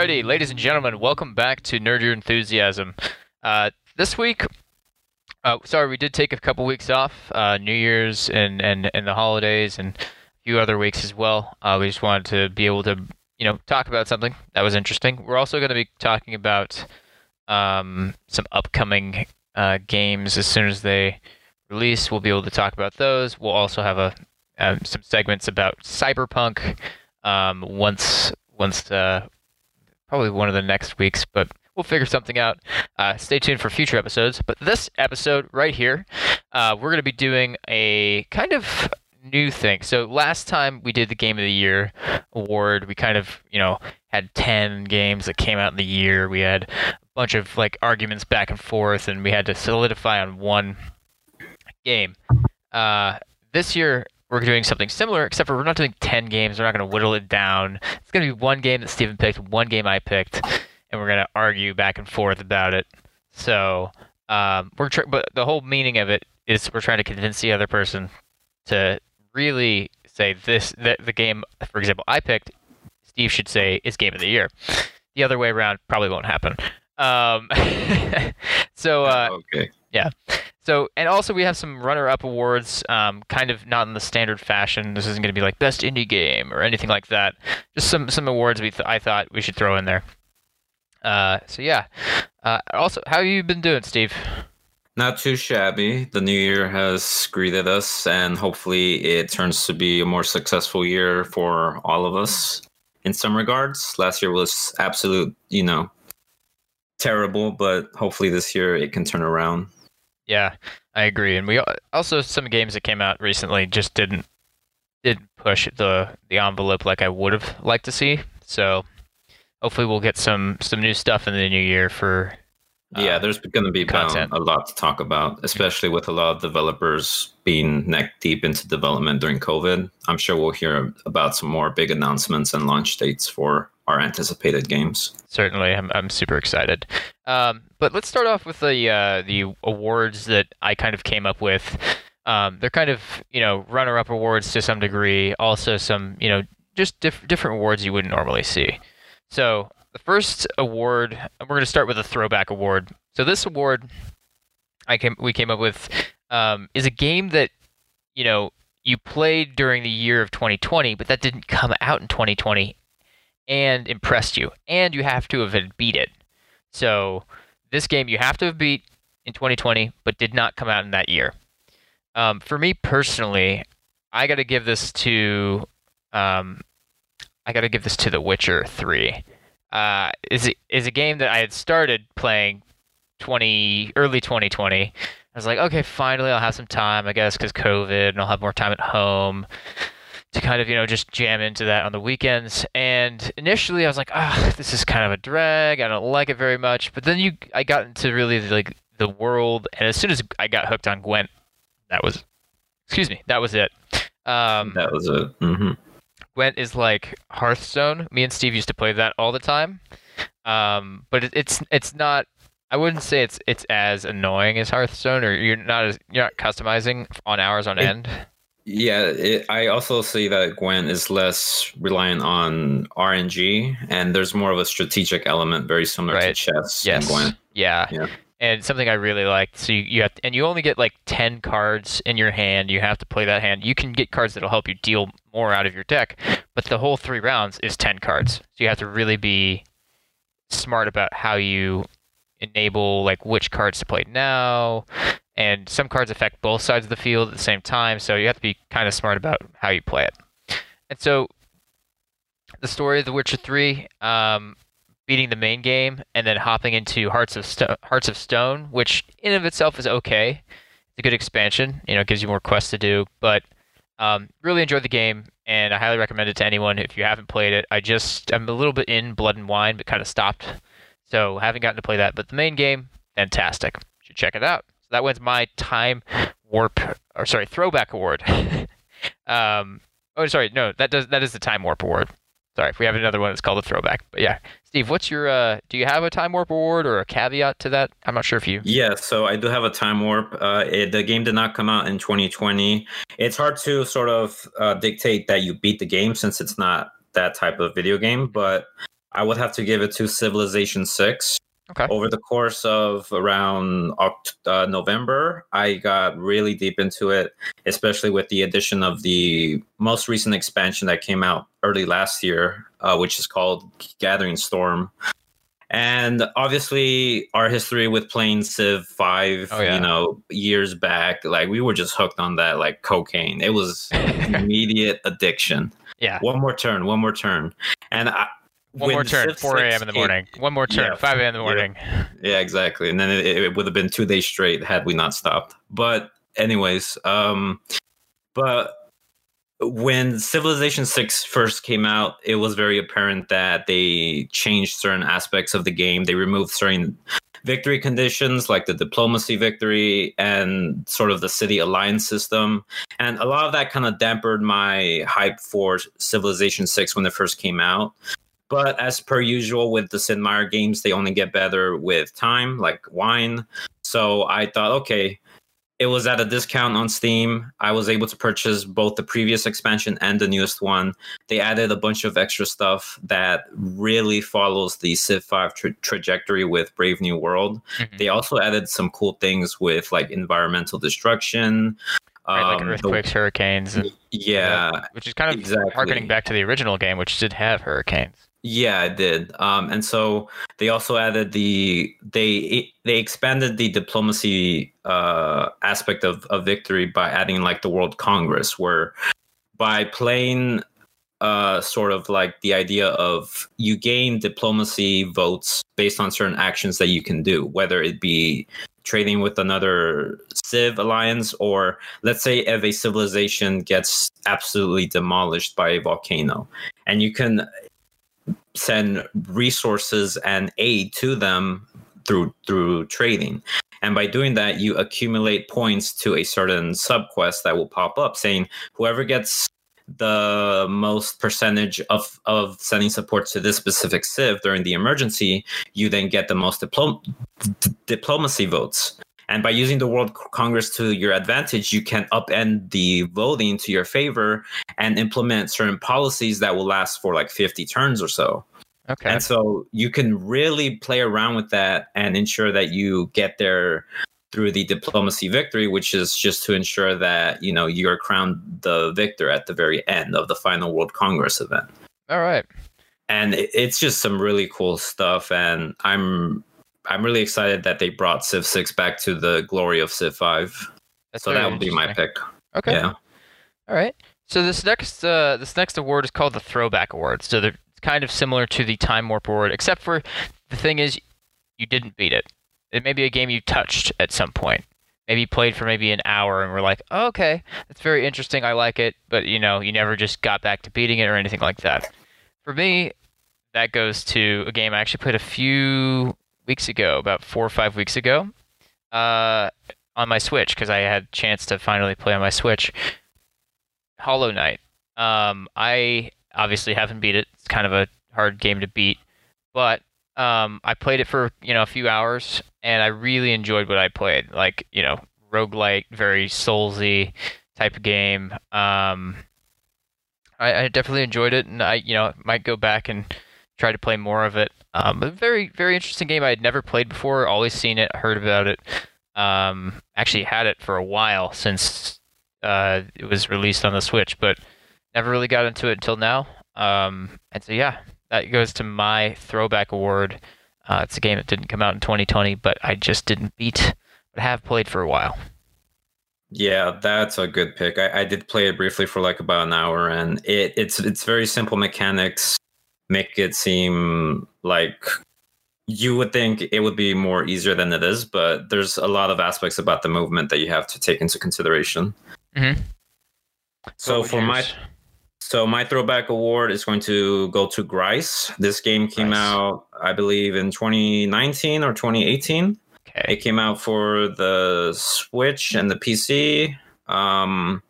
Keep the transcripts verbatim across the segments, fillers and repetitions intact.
Alrighty, ladies and gentlemen, welcome back to Nerd Your Enthusiasm. Uh, this week, uh, sorry, we did take a couple weeks off, uh, New Year's and, and, and the holidays and a few other weeks as well. Uh, we just wanted to be able to, you know, talk about something that was interesting. We're also going to be talking about um, some upcoming uh, games as soon as they release. We'll be able to talk about those. We'll also have a um, some segments about Cyberpunk um, once once. Uh, Probably one of the next weeks, but we'll figure something out. Uh, stay tuned for future episodes. But this episode right here, uh, we're going to be doing a kind of new thing. So last time we did the Game of the Year award, we kind of, you know, had ten games that came out in the year. We had a bunch of like arguments back and forth, and we had to solidify on one game. Uh, this year, we're doing something similar, except for we're not doing ten games. We're not going to whittle it down. It's going to be one game that Steven picked, one game I picked, and we're going to argue back and forth about it. So, um, we're tr- but the whole meaning of it is we're trying to convince the other person to really say this, that the game, for example, I picked, Steve should say is Game of the Year. The other way around probably won't happen. Um, so, uh, okay. Yeah. So, and also we have some runner-up awards, um, kind of not in the standard fashion. This isn't going to be like best indie game or anything like that. Just some, some awards we th- I thought we should throw in there. Uh, so yeah. Uh, also, how have you been doing, Steve? Not too shabby. The new year has greeted us, and hopefully it turns to be a more successful year for all of us in some regards. Last year was absolute, you know, terrible, but hopefully this year it can turn around. Yeah, I agree. And we also, some games that came out recently just didn't didn't push the the envelope like I would have liked to see. So hopefully we'll get some some new stuff in the new year for uh, yeah. There's going to be a lot to talk about, especially with a lot of developers being neck deep into development during COVID. I'm sure we'll hear about some more big announcements and launch dates for our anticipated games. Certainly, I'm I'm super excited. Um, but let's start off with the uh, the awards that I kind of came up with. Um, they're kind of, you know, runner-up awards to some degree. Also, some, you know, just diff- different awards you wouldn't normally see. So the first award, we're going to start with a throwback award. So this award, I came we came up with um, is a game that, you know, you played during the year of twenty twenty, but that didn't come out in twenty twenty. And impressed you, and you have to have beat it. So this game you have to have beat in twenty twenty, but did not come out in that year. Um, for me personally, I got to give this to, um, I got to give this to The Witcher three. Uh, is is a game that I had started playing twenty early twenty twenty. I was like, okay, finally I'll have some time, I guess, because COVID, and I'll have more time at home to kind of, you know, just jam into that on the weekends. And initially I was like, ah, oh, this is kind of a drag, I don't like it very much. But then you, I got into really like the world, and as soon as I got hooked on Gwent, that was, excuse me, that was it. Um, that was it. Mm-hmm. Gwent is like Hearthstone. Me and Steve used to play that all the time. Um, but it, it's it's not, I wouldn't say it's it's as annoying as Hearthstone, or you're not as, you're not customizing on hours on it, end. Yeah, it, I also see that Gwent is less reliant on R N G, and there's more of a strategic element, very similar right. to chess. Yes. In Gwent. Yeah. yeah, and something I really liked. So you, you have, to, and you only get like ten cards in your hand. You have to play that hand. You can get cards that'll help you deal more out of your deck, but the whole three rounds is ten cards. So you have to really be smart about how you enable like which cards to play now. And some cards affect both sides of the field at the same time, so you have to be kind of smart about how you play it. And so, the story of The Witcher three, um, beating the main game, and then hopping into Hearts of Sto- Hearts of Stone, which in and of itself is okay. It's a good expansion. You know, it gives you more quests to do, but um, really enjoyed the game, and I highly recommend it to anyone if you haven't played it. I just, I'm a little bit in Blood and Wine, but kind of stopped, so haven't gotten to play that. But the main game, fantastic. You should check it out. That was my time warp, or sorry, throwback award. um, oh, sorry, no, that does that is the time warp award. Sorry, if we have another one, it's called a throwback. But yeah, Steve, what's your? Uh, do you have a time warp award or a caveat to that? I'm not sure if you. Yeah, so I do have a time warp. Uh, it, the game did not come out in twenty twenty. It's hard to sort of uh, dictate that you beat the game, since it's not that type of video game, but I would have to give it to Civilization six. Okay. Over the course of around uh, November, I got really deep into it, especially with the addition of the most recent expansion that came out early last year, uh, which is called Gathering Storm. And obviously, our history with playing Civ five, oh, yeah. you know, years back, like we were just hooked on that like cocaine. It was immediate addiction. Yeah. One more turn. One more turn. And I. One more turn, four a.m. in the morning. One more turn, yeah, five a.m. in the morning. Yeah, yeah exactly. And then it, it would have been two days straight had we not stopped. But anyways, um, but when Civilization six first came out, it was very apparent that they changed certain aspects of the game. They removed certain victory conditions, like the diplomacy victory and sort of the city alliance system. And a lot of that kind of dampened my hype for Civilization six when it first came out. But as per usual with the Sid Meier games, they only get better with time, like wine. So I thought, okay, it was at a discount on Steam. I was able to purchase both the previous expansion and the newest one. They added a bunch of extra stuff that really follows the Civ five tra- trajectory with Brave New World. Mm-hmm. They also added some cool things with like environmental destruction. Right, like earthquakes, um, the, hurricanes. And, yeah. You know, which is kind of exactly. harkening back to the original game, which did have hurricanes. Yeah, it did. Um, and so they also added the... They they expanded the diplomacy uh, aspect of, of victory by adding like the World Congress, where by playing uh, sort of like the idea of you gain diplomacy votes based on certain actions that you can do, whether it be trading with another Civ alliance, or let's say if a civilization gets absolutely demolished by a volcano, and you can send resources and aid to them through through trading. And by doing that, you accumulate points to a certain subquest that will pop up saying whoever gets the most percentage of, of sending support to this specific Civ during the emergency, you then get the most diplom- d- diplomacy votes. And by using the World Congress to your advantage, you can upend the voting to your favor and implement certain policies that will last for like fifty turns or so. Okay. And so you can really play around with that and ensure that you get there through the diplomacy victory, which is just to ensure that, you know, you're crowned the victor at the very end of the final World Congress event. All right. And it's just some really cool stuff. And I'm I'm really excited that they brought Civ six back to the glory of Civ five. That's so that would be my pick. Okay. Yeah. All right. So this next uh, this next award is called the Throwback Award. So they're kind of similar to the Time Warp Award, except for the thing is you didn't beat it. It may be a game you touched at some point. Maybe you played for maybe an hour and were like, oh, okay, that's very interesting, I like it. But, you know, you never just got back to beating it or anything like that. For me, that goes to a game I actually played a few weeks ago, about four or five weeks ago, uh, on my Switch, because I had a chance to finally play on my Switch. Hollow Knight. Um, I obviously haven't beat it. It's kind of a hard game to beat. But um, I played it for, you know, a few hours, and I really enjoyed what I played. Like, you know, roguelike, very Soulsy type of game. Um, I, I definitely enjoyed it, and I, you know, might go back and try to play more of it. Um, a very, very interesting game. I had never played before. Always seen it, heard about it. Um, actually had it for a while since uh, it was released on the Switch, but never really got into it until now. Um, and so, yeah, that goes to my Throwback Award. Uh, it's a game that didn't come out in twenty twenty, but I just didn't beat, but have played for a while. Yeah, that's a good pick. I, I did play it briefly for like about an hour, and it, it's it's very simple mechanics make it seem like you would think it would be more easier than it is, but there's a lot of aspects about the movement that you have to take into consideration. Mm-hmm. So for yours? my... So my Throwback Award is going to go to Grice. This game came Grice. out, I believe, in twenty nineteen or twenty eighteen. Okay. It came out for the Switch and the P C. Um,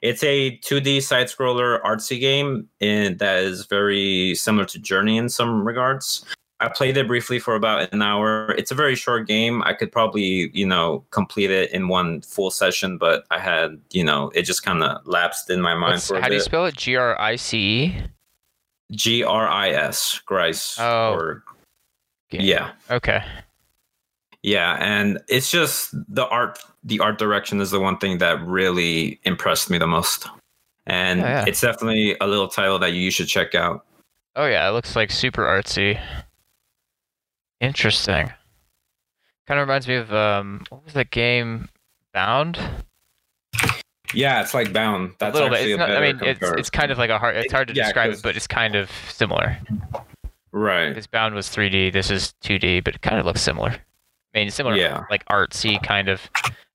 it's a two D side-scroller artsy game in, that is very similar to Journey in some regards. I played it briefly for about an hour. It's a very short game. I could probably, you know, complete it in one full session, but I had, you know, it just kind of lapsed in my mind. What's, for a how bit. Do you spell it? G R I C E? G R I S, Grice. Oh. Or, yeah. Okay. Yeah, and it's just the art. The art direction is the one thing that really impressed me the most, and oh, yeah. it's definitely a little title that you should check out. Oh yeah, it looks like super artsy. Interesting. Kind of reminds me of um, what was that game, Bound? Yeah, it's like Bound. That's a little actually bit. It's not, a better I mean, comparison. it's it's kind of like a hard. It's hard to it, yeah, describe it, but it's kind of similar. Right. Because Bound was three D. This is two D, but it kind of looks similar. I mean, similar, yeah. like artsy kind of.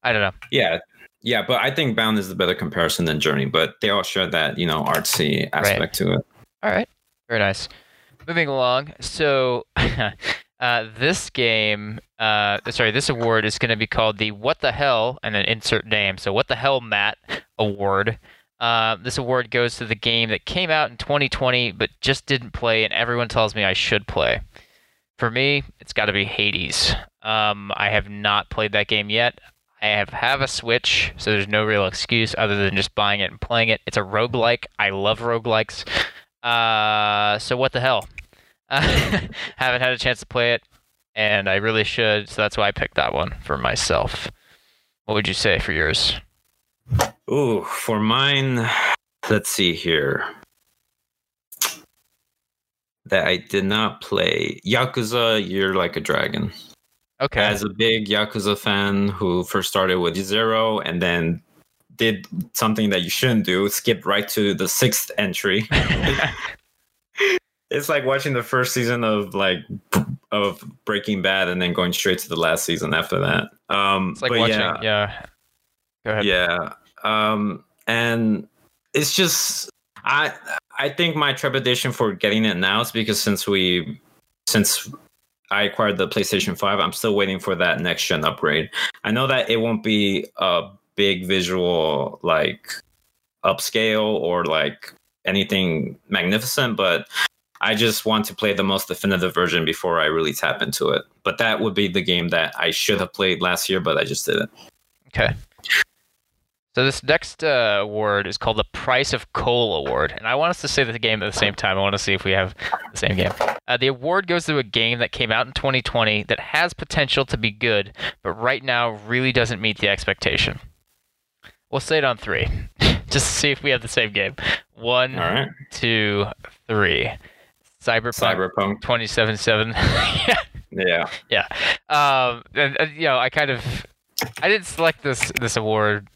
I don't know. Yeah, yeah, but I think Bound is the better comparison than Journey, but they all share that, you know, artsy aspect right. to it. All right, very nice. Moving along, so uh, this game, uh, sorry, this award is going to be called the What the Hell, and then insert name. So What the Hell Matt Award. Uh, this award goes to the game that came out in twenty twenty, but just didn't play, and everyone tells me I should play. For me, it's got to be Hades. Um, I have not played that game yet. I have, have a Switch, so there's no real excuse other than just buying it and playing it. It's a roguelike. I love roguelikes. Uh, so what the hell? Uh, haven't had a chance to play it, and I really should, so that's why I picked that one for myself. What would you say for yours? Ooh, for mine, let's see here. That I did not play. Yakuza, You're Like a Dragon. Okay. As a big Yakuza fan who first started with Zero and then did something that you shouldn't do, skipped right to the sixth entry. It's like watching the first season of like of Breaking Bad and then going straight to the last season after that. Um, it's like but watching, yeah. yeah. Go ahead. Yeah. Um, and it's just... I I think my trepidation for getting it now is because since we since I acquired the PlayStation five, I'm still waiting for that next gen upgrade. I know that it won't be a big visual like upscale or like anything magnificent, but I just want to play the most definitive version before I really tap into it. But that would be the game that I should have played last year, but I just didn't. Okay. So this next uh, award is called the Price of Coal Award, and I want us to say the game at the same time. I want to see if we have the same game. Uh, the award goes to a game that came out in twenty twenty that has potential to be good, but right now really doesn't meet the expectation. We'll say it on three, just to see if we have the same game. One, right. two, three. Cyberpunk, Cyberpunk. twenty seventy-seven. yeah. Yeah. Um, and, and, you know, I kind of, I didn't select this this award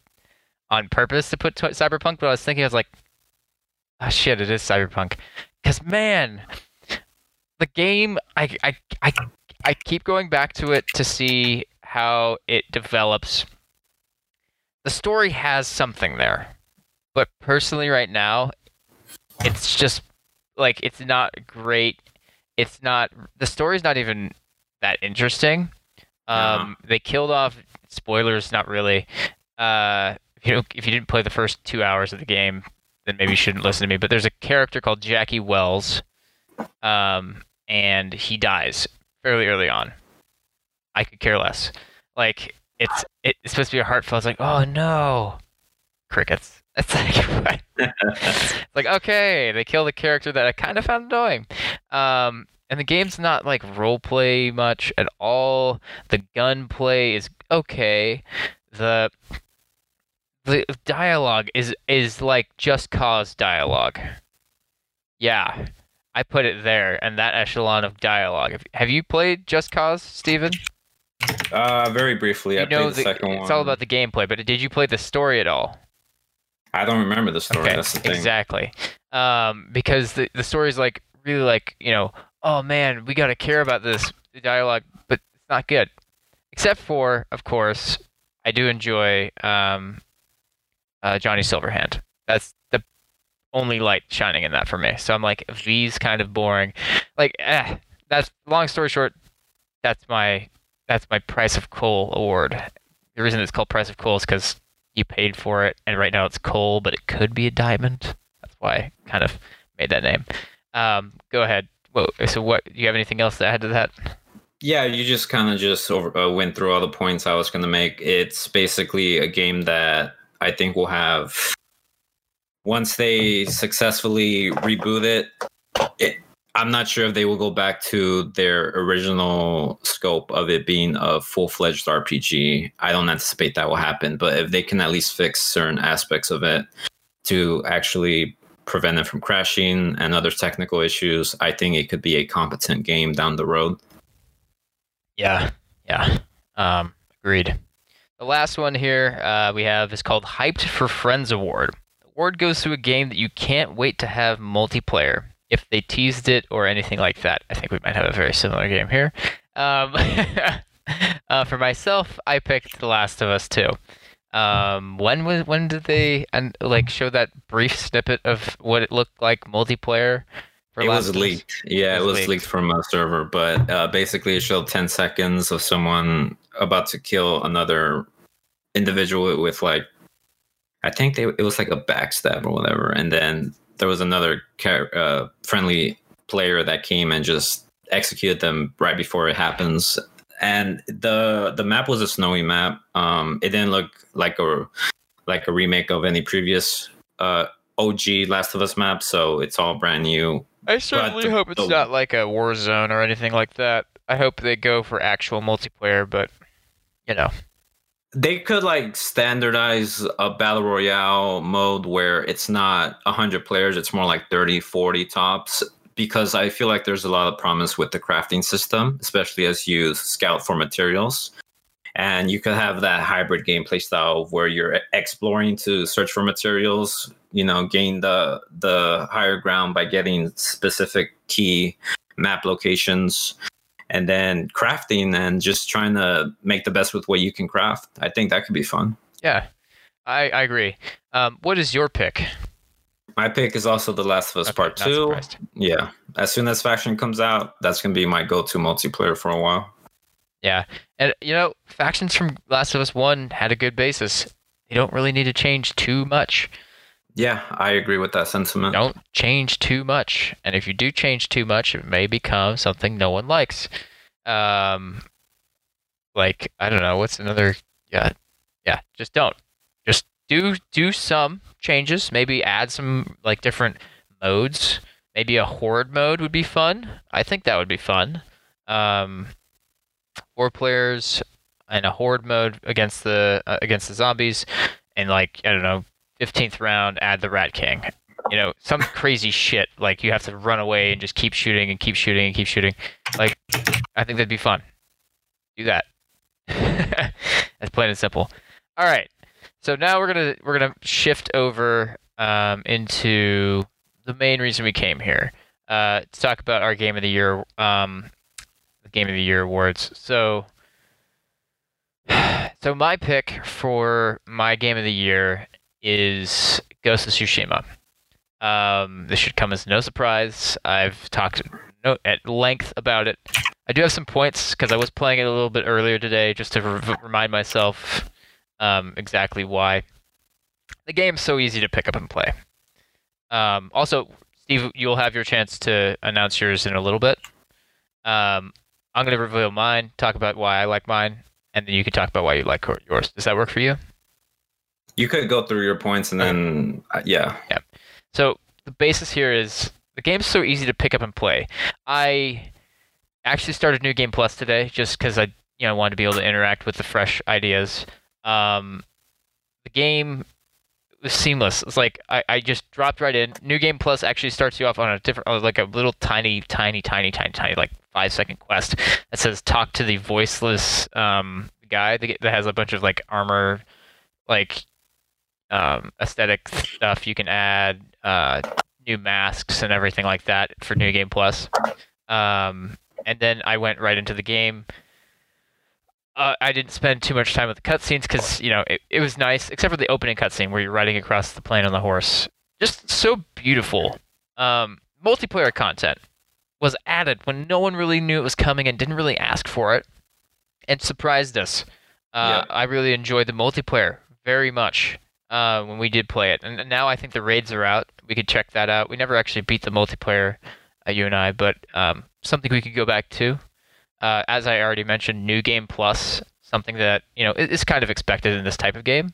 on purpose to put Cyberpunk, but I was thinking, I was like, oh shit, it is Cyberpunk. Because, man, the game, I, I, I, I keep going back to it to see how it develops. The story has something there, but personally right now, it's just, like, it's not great. It's not, the story's not even that interesting. Um, yeah. They killed off, spoilers, not really, uh... You know, if you didn't play the first two hours of the game, then maybe you shouldn't listen to me. But there's a character called Jackie Wells, um, and he dies fairly early on. I could care less. Like, it's it's supposed to be a heartfelt. It's like, oh no, crickets. It's like, it's like, okay, they kill the character that I kind of found annoying. Um, and the game's not like role play much at all. The gunplay is okay. The The dialogue is, is like Just Cause dialogue. Yeah, I put it there, and that echelon of dialogue. Have you played Just Cause, Steven? Uh, very briefly. You I know played the, the second it's one. It's all about the gameplay, but did you play the story at all? I don't remember the story. Okay, that's the thing. Exactly. Um, because the, the story's like, really like, you know, oh man, we gotta care about this dialogue, but it's not good. Except for, of course, I do enjoy... Um, Uh, Johnny Silverhand. That's the only light shining in that for me. So I'm like, V's kind of boring. Like, eh. That's long story short. That's my that's my Price of Coal award. The reason it's called Price of Coal is because you paid for it, and right now it's coal, but it could be a diamond. That's why I kind of made that name. Um, go ahead. Whoa. So what? Do you have anything else to add to that? Yeah, you just kind of just over, uh, went through all the points I was going to make. It's basically a game that. I think we'll have, once they successfully reboot it, I'm not sure if they will go back to their original scope of it being a full-fledged R P G. I don't anticipate that will happen, but if they can at least fix certain aspects of it to actually prevent it from crashing and other technical issues, I think it could be a competent game down the road. Yeah, yeah. Um, agreed. The last one here uh, we have is called Hyped for Friends Award. The award goes to a game that you can't wait to have multiplayer. If they teased it or anything like that, I think we might have a very similar game here. Um, uh, for myself, I picked The Last of Us two. Um, when was when did they and like show that brief snippet of what it looked like multiplayer? For it, Last was of Us? Leaked. Yeah, it was leaked. Yeah, it was leaked from a server, but uh, basically it showed ten seconds of someone about to kill another individual with like, I think they it was like a backstab or whatever, and then there was another uh, friendly player that came and just executed them right before it happens. And the the map was a snowy map. Um, it didn't look like a like a remake of any previous uh, O G Last of Us map, so it's all brand new. I certainly but hope the, it's the, not like a war zone or anything like that. I hope they go for actual multiplayer, but you know. They could like standardize a battle royale mode where it's not one hundred players, it's more like thirty, forty tops, because I feel like there's a lot of promise with the crafting system, especially as you scout for materials. And you could have that hybrid gameplay style where you're exploring to search for materials, you know, gain the the higher ground by getting specific key map locations, and then crafting and just trying to make the best with what you can craft. I think that could be fun. Yeah, I, I agree. Um, what is your pick? My pick is also The Last of Us okay, Part two. Surprised. Yeah, as soon as Faction comes out, that's going to be my go-to multiplayer for a while. Yeah, and you know, Factions from Last of Us one had a good basis. They don't really need to change too much. Yeah, I agree with that sentiment. Don't change too much. And if you do change too much, it may become something no one likes. Um, like, I don't know, what's another... Yeah, yeah. just don't. Just do do some changes. Maybe add some like different modes. Maybe a horde mode would be fun. I think that would be fun. Um, four players and a horde mode against the uh, against the zombies. And like, I don't know, fifteenth round, add the Rat King. You know, some crazy shit. Like, you have to run away and just keep shooting and keep shooting and keep shooting. Like, I think that'd be fun. Do that. That's plain and simple. All right. So now we're gonna we're gonna shift over um, into the main reason we came here uh, to talk about our Game of the Year, um, the Game of the Year awards. So. So my pick for my Game of the Year is Ghost of Tsushima. Um, this should come as no surprise. I've talked no, at length about it. I do have some points because I was playing it a little bit earlier today just to re- remind myself um, exactly why. The game's so easy to pick up and play. Um, also, Steve, you'll have your chance to announce yours in a little bit. Um, I'm going to reveal mine, talk about why I like mine, and then you can talk about why you like yours. Does that work for you? You could go through your points and then, uh, yeah. Yeah. So the basis here is the game's so easy to pick up and play. I actually started New Game Plus today just because I, you know, wanted to be able to interact with the fresh ideas. Um, the game was seamless. It's like I, I just dropped right in. New Game Plus actually starts you off on a different, like a little tiny, tiny, tiny, tiny, tiny, like five second quest that says talk to the voiceless um, guy that has a bunch of like armor, like. Um, aesthetic stuff you can add, uh, new masks and everything like that for New Game Plus. Um, and then I went right into the game. Uh, I didn't spend too much time with the cutscenes because, you know, it, it was nice, except for the opening cutscene where you're riding across the plain on the horse. Just so beautiful. Um, multiplayer content was added when no one really knew it was coming and didn't really ask for it, and surprised us. Uh, yeah. I really enjoyed the multiplayer very much. Uh, when we did play it. And now I think the raids are out. We could check that out. We never actually beat the multiplayer, uh, you and I, but um, something we could go back to. Uh, as I already mentioned, New Game Plus, something that, you know, is kind of expected in this type of game,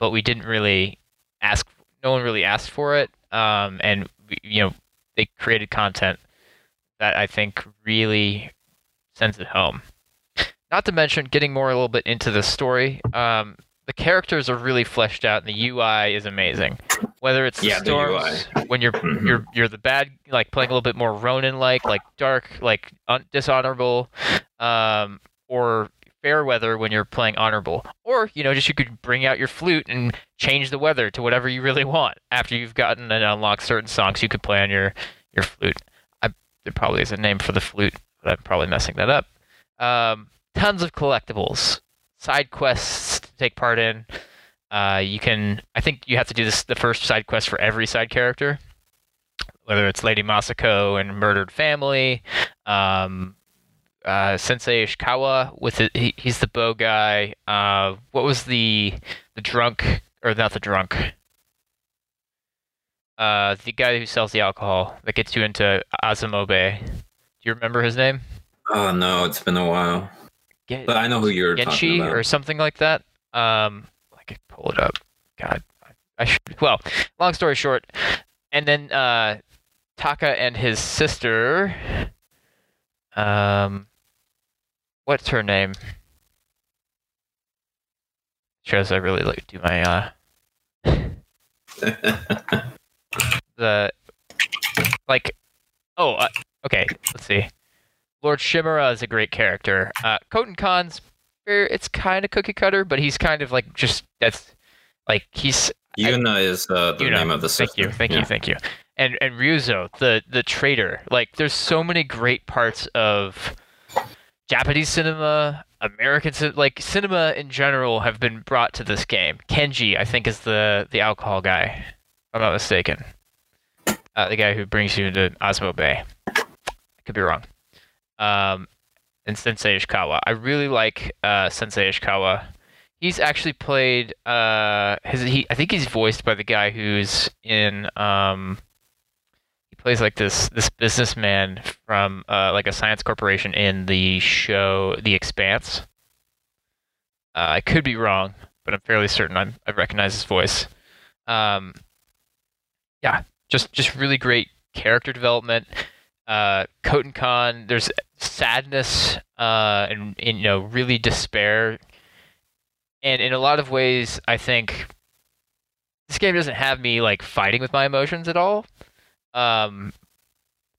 but we didn't really ask, no one really asked for it. Um, and, we, you know, they created content that I think really sends it home. Not to mention getting more a little bit into the story. Um, the characters are really fleshed out, and the U I is amazing. Whether it's the yeah, storms, the U I. When you're mm-hmm. you're you're the bad, like playing a little bit more Ronin-like, like dark, like un- dishonorable, um, or fair weather when you're playing honorable, or you know, just you could bring out your flute and change the weather to whatever you really want after you've gotten and unlocked certain songs you could play on your your flute. I, there probably is a name for the flute, but I'm probably messing that up. Um, tons of collectibles, side quests to take part in. Uh, you can, I think you have to do this the first side quest for every side character, whether it's Lady Masako and Murdered Family. Um, Uh, Sensei Ishikawa with it, he, he's the bow guy. Uh, what was the the drunk or not the drunk? Uh, the guy who sells the alcohol that gets you into Azumobe. Do you remember his name? Oh no, it's been a while. Get, but I know who you're Genshi talking about, or something like that. Um, I could pull it up. God, I should. Well, long story short, and then uh, Taka and his sister. Um. What's her name? Shows I really like do my uh the like oh uh, okay let's see. Lord Shimura is a great character. Uh, Koten Khan's it's kind of cookie cutter, but he's kind of like just that's like he's Yuna I, is uh, the Yuna. name of the system. Thank you, thank yeah. you, thank you. And and Ryuzo, the the traitor. Like, there's so many great parts of Japanese cinema, American cinema, like cinema in general, have been brought to this game. Kenji, I think, is the the alcohol guy. If I'm not mistaken. Uh, the guy who brings you to Azumobe. I could be wrong. Um, and Sensei Ishikawa. I really like uh, Sensei Ishikawa. He's actually played. Uh, his he. I think he's voiced by the guy who's in. Um, he plays like this this businessman from uh, like a science corporation in the show The Expanse. Uh, I could be wrong, but I'm fairly certain I'm, I recognize his voice. Um, yeah, just just really great character development. Uh, Koten Khan. There's sadness uh, and, and you know really despair. And in a lot of ways, I think this game doesn't have me like fighting with my emotions at all, um,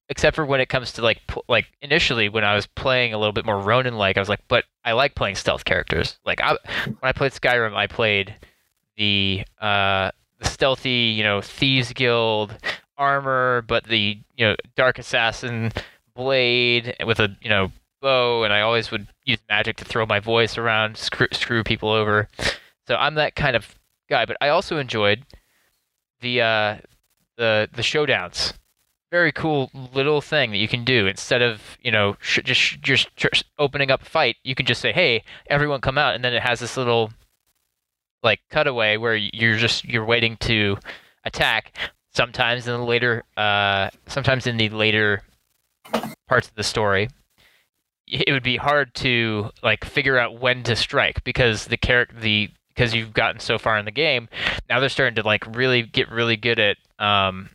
except for when it comes to like pl- like initially when I was playing a little bit more Ronin-like, I was like, but I like playing stealth characters. Like I, when I played Skyrim, I played the uh, the stealthy, you know, Thieves Guild armor, but the you know Dark Assassin blade with a you know. Bow, and I always would use magic to throw my voice around, screw, screw people over. So I'm that kind of guy. But I also enjoyed the uh, the the showdowns. Very cool little thing that you can do instead of you know sh- just sh- just sh- opening up a fight. You can just say, "Hey, everyone, come out!" And then it has this little like cutaway where you're just you're waiting to attack. Sometimes in the later, uh, sometimes in the later parts of the story. It would be hard to like figure out when to strike because the character the because you've gotten so far in the game. Now they're starting to like really get really good at um,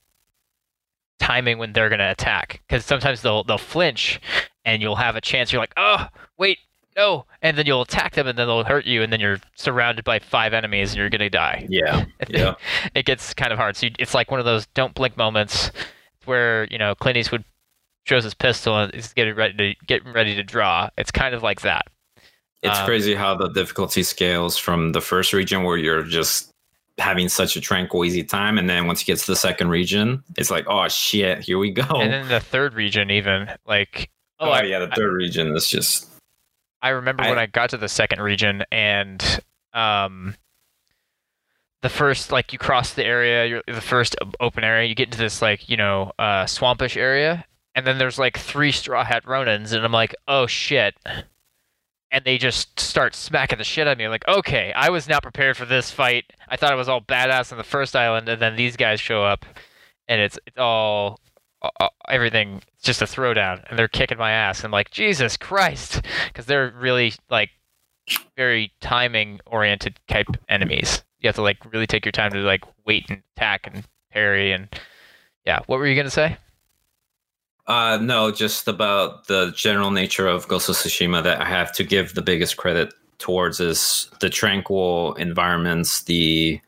timing when they're gonna attack. Because sometimes they'll they'll flinch and you'll have a chance. You're like, oh wait, no, and then you'll attack them and then they'll hurt you and then you're surrounded by five enemies and you're gonna die. Yeah, yeah. It gets kind of hard. So you, it's like one of those don't blink moments where you know Clint Eastwood shows his pistol and is getting ready to getting ready to draw. It's kind of like that. It's um, crazy how the difficulty scales from the first region where you're just having such a tranquil, easy time, and then once you get to the second region, it's like, oh shit, here we go. And then the third region, even like, oh, oh I, yeah, the third I, region is just. I remember I, when I got to the second region and um, the first like you cross the area, you're, the first open area, you get into this like you know uh, swampish area. And then there's like three Straw Hat Ronins, and I'm like, oh shit. And they just start smacking the shit out of me. I'm like, okay, I was not prepared for this fight. I thought I was all badass on the first island, and then these guys show up, and it's it's all, all everything. It's just a throwdown, and they're kicking my ass. I'm like, Jesus Christ, because they're really like very timing-oriented type enemies. You have to like really take your time to like wait and attack and parry and yeah. What were you gonna say? Uh, no, just about the general nature of Ghost of Tsushima that I have to give the biggest credit towards is the tranquil environments, the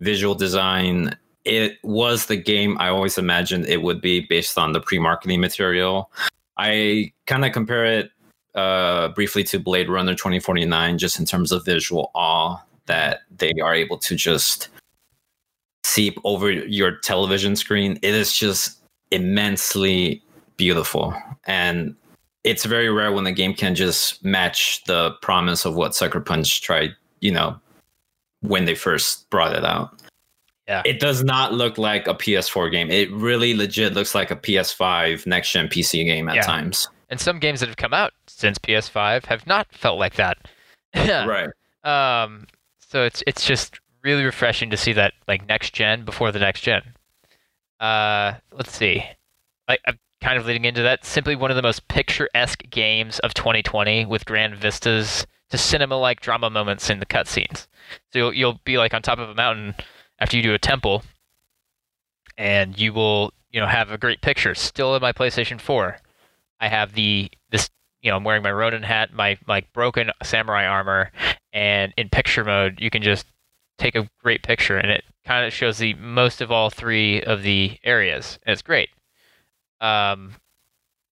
visual design. It was the game I always imagined it would be based on the pre-marketing material. I kind of compare it uh, briefly to Blade Runner twenty forty-nine, just in terms of visual awe that they are able to just seep over your television screen. It is just immensely beautiful, and it's very rare when the game can just match the promise of what Sucker Punch tried, you know, when they first brought it out. Yeah, it does not look like a P S four game. It really legit looks like a P S five next gen P C game at yeah. times. And some games that have come out since P S five have not felt like that. Right. Um. So it's it's just really refreshing to see that, like, next gen before the next gen. Uh, let's see. I, I'm kind of leading into that. Simply one of the most picturesque games of twenty twenty, with grand vistas to cinema-like drama moments in the cutscenes. So you'll, you'll be like on top of a mountain after you do a temple, and you will, you know, have a great picture. Still in my PlayStation four, I have the this. You know, I'm wearing my Ronin hat, my my broken samurai armor, and in picture mode, you can just take a great picture, and it kind of shows the most of all three of the areas, and it's great. Um,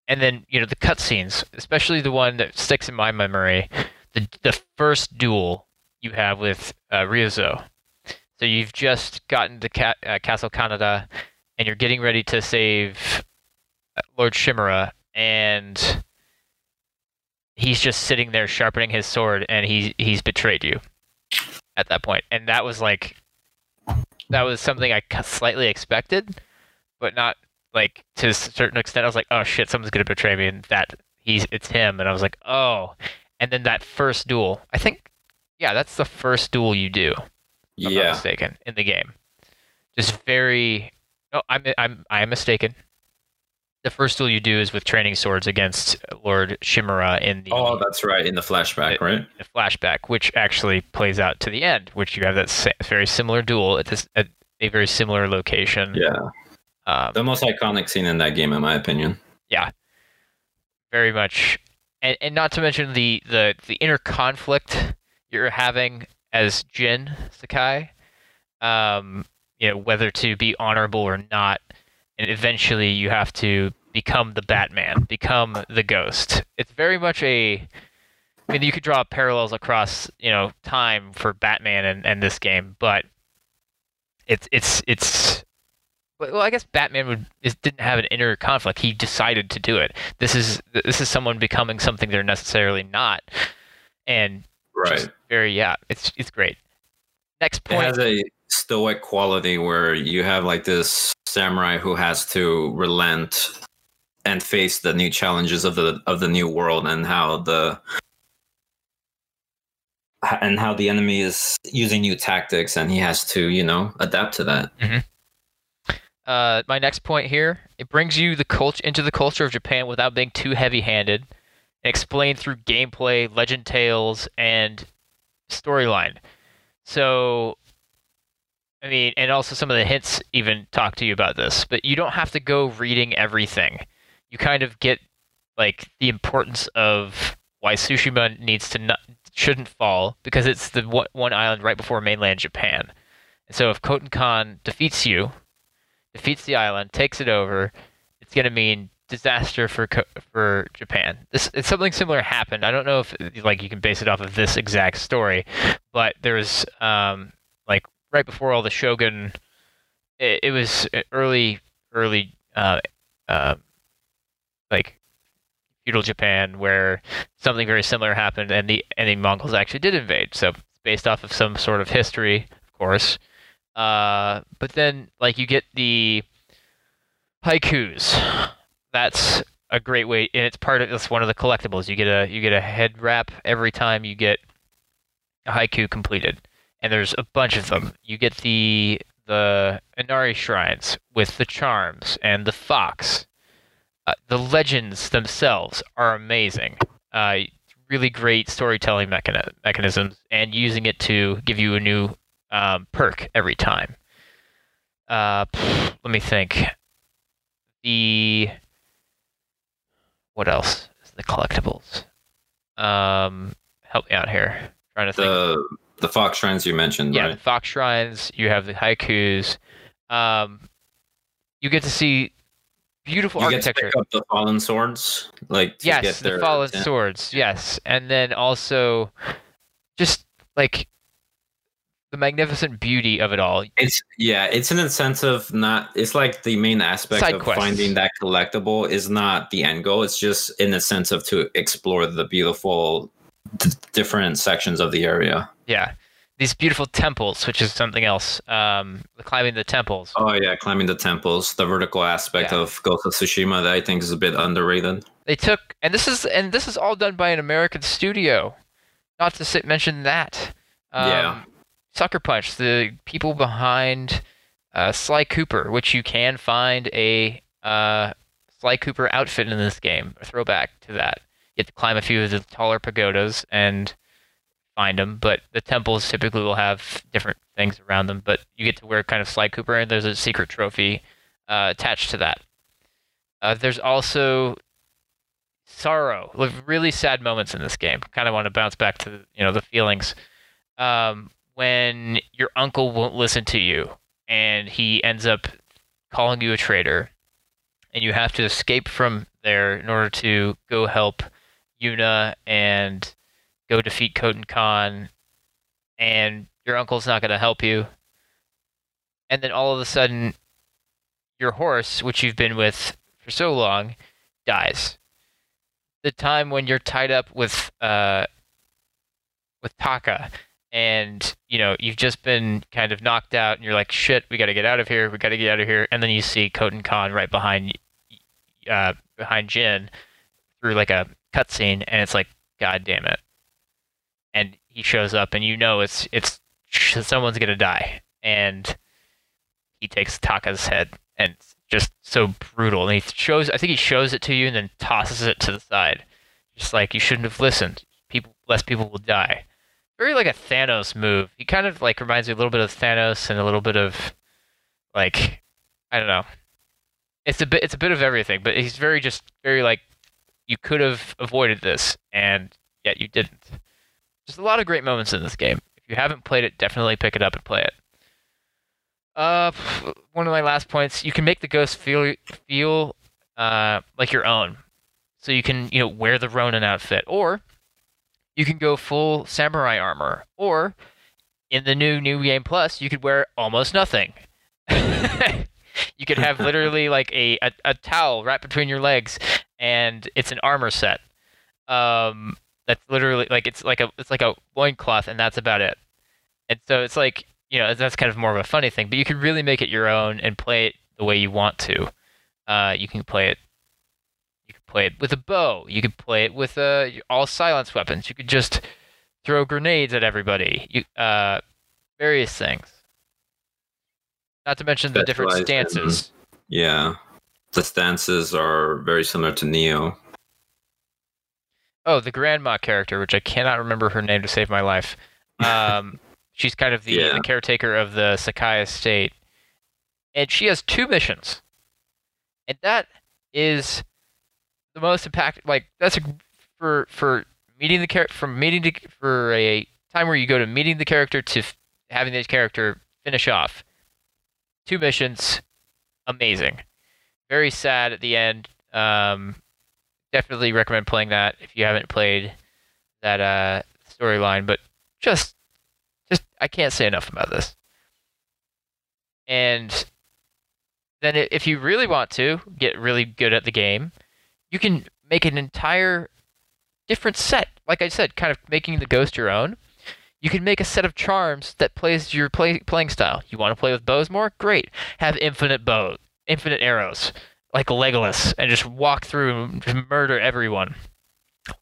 and then, you know, the cutscenes, especially the one that sticks in my memory, the the first duel you have with uh, Ryuzo. So you've just gotten to Ca- uh, Castle Kaneda, and you're getting ready to save Lord Shimura, and he's just sitting there sharpening his sword, and he he's betrayed you at that point. And that was like, that was something I slightly expected, but not like to a certain extent. I was like, oh shit, someone's gonna betray me, and that he's it's him. And I was like, oh. And then that first duel, I think, yeah, that's the first duel you do. If I'm yeah. not mistaken, in the game. Just very. No, I'm I'm I'm mistaken. The first duel you do is with training swords against Lord Shimura in the. Oh, that's right, in the flashback, the, right? The flashback, which actually plays out to the end, which you have that sa- very similar duel at this at a very similar location. Yeah. Um, the most iconic scene in that game, in my opinion. Yeah. Very much, and and not to mention the the, the inner conflict you're having as Jin Sakai, um, you know, whether to be honorable or not. And eventually you have to become the Batman, become the Ghost. It's very much a... I mean, you could draw parallels across, you know, time for Batman and, and this game, but it's... it's it's. Well, I guess Batman would is, didn't have an inner conflict. He decided to do it. This is this is someone becoming something they're necessarily not. And right. very, yeah, it's it's great. Next point... It has a stoic quality where you have, like, this samurai who has to relent and face the new challenges of the of the new world, and how the and how the enemy is using new tactics, and he has to, you know, adapt to that. Mm-hmm. Uh, my next point here: it brings you the culture into the culture of Japan without being too heavy-handed, and explained through gameplay, legend tales, and storyline. So. I mean, and also some of the hints even talk to you about this, but you don't have to go reading everything. You kind of get, like, the importance of why Tsushima needs to not, shouldn't fall, because it's the one island right before mainland Japan. And so if Khotan Khan defeats you, defeats the island, takes it over, it's going to mean disaster for for Japan. This it's something similar happened. I don't know if, like, you can base it off of this exact story, but there was um like. Right before all the Shogun, it, it was early, early, uh, uh, like feudal Japan, where something very similar happened, and the and the Mongols actually did invade. So it's based off of some sort of history, of course. Uh, but then, like, you get the haikus. That's a great way, and it's part of it's one of the collectibles. You get a you get a head wrap every time you get a haiku completed. And there's a bunch of them. You get the the Inari shrines with the charms and the fox. Uh, the legends themselves are amazing. Uh, really great storytelling mechani- mechanisms, and using it to give you a new um, perk every time. Uh, let me think. The what else is the collectibles? Um, help me out here. I'm trying to the, think. The Fox Shrines you mentioned, yeah, right? Yeah, the Fox Shrines. You have the haikus. Um, you get to see beautiful you architecture. You get to pick up the fallen swords. Like, to yes, get the their fallen intent. swords, yes. And then also just, like, the magnificent beauty of it all. It's yeah, it's an incentive. Not it's like the main aspect Side of quests. Finding that collectible is not the end goal. It's just an incentive to explore the beautiful d- different sections of the area. Yeah, these beautiful temples, which is something else. Um, climbing the temples. Oh yeah, climbing the temples. The vertical aspect yeah. of Ghost of Tsushima that I think is a bit underrated. They took and this is and this is all done by an American studio. Not to sit mention that. Um, yeah. Sucker Punch, the people behind uh, Sly Cooper, which you can find a uh, Sly Cooper outfit in this game, a throwback to that. You have to climb a few of the taller pagodas and find them, but the temples typically will have different things around them, but you get to wear kind of Sly Cooper, and there's a secret trophy uh, attached to that. Uh, there's also sorrow, really sad moments in this game. Kind of want to bounce back to you know the feelings. Um, When your uncle won't listen to you and he ends up calling you a traitor and you have to escape from there in order to go help Yuna and go defeat Khotan Khan, and your uncle's not going to help you. And then all of a sudden your horse, which you've been with for so long, dies. The time when you're tied up with, uh, with Taka, and you know you've just been kind of knocked out, and you're like, "Shit, we got to get out of here. We got to get out of here." And then you see Khotan Khan right behind, uh, behind Jin, through like a cutscene, and it's like, "God damn it!" And he shows up, and you know it's it's someone's gonna die, and he takes Taka's head, and it's just so brutal. And he shows, I think he shows it to you, and then tosses it to the side, just like you shouldn't have listened. People, less people will die. Very like a Thanos move. He kind of like reminds me a little bit of Thanos and a little bit of like I don't know. It's a bit it's a bit of everything, but he's very just very like you could have avoided this and yet you didn't. There's a lot of great moments in this game. If you haven't played it, definitely pick it up and play it. Uh one of my last points, you can make the ghost feel feel uh like your own. So you can, you know, wear the Ronin outfit, or you can go full samurai armor, or in the new New Game Plus, you could wear almost nothing. You could have literally like a, a, a towel right between your legs, and it's an armor set. Um, that's literally like it's like a it's like a loincloth, and that's about it. And so it's like you know that's kind of more of a funny thing, but you can really make it your own and play it the way you want to. Uh, you can play it. Play it with a bow. You could play it with uh, all silence weapons. You could just throw grenades at everybody. You, uh, various things. Not to mention the different stances. In, yeah. The stances are very similar to Neo. Oh, the grandma character, which I cannot remember her name to save my life. Um, she's kind of the, yeah. the caretaker of the Sakai estate. And she has two missions. And that is... the most impact, like that's a, for for meeting the char- from meeting to, for a time where you go to meeting the character to f- having the character finish off. Two missions, amazing. Very sad at the end. Um, definitely recommend playing that if you haven't played that uh, storyline. But just, just I can't say enough about this. And then if you really want to get really good at the game, you can make an entire different set. Like I said, kind of making the ghost your own. You can make a set of charms that plays your play, playing style. You want to play with bows more? Great. Have infinite bows, infinite arrows, like Legolas, and just walk through and murder everyone.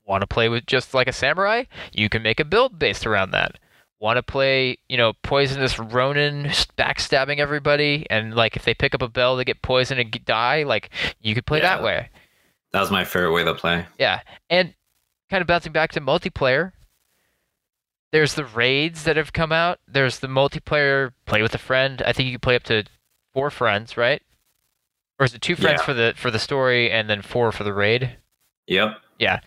Want to play with just like a samurai? You can make a build based around that. Want to play, you know, poisonous Ronin backstabbing everybody, and like if they pick up a bell, they get poisoned and die. Like you could play yeah. that way. That was my favorite way to play. Yeah, and kind of bouncing back to multiplayer, there's the raids that have come out. There's the multiplayer play with a friend. I think you can play up to four friends, right? Or is it two friends yeah. for the for the story and then four for the raid? Yep. Yeah.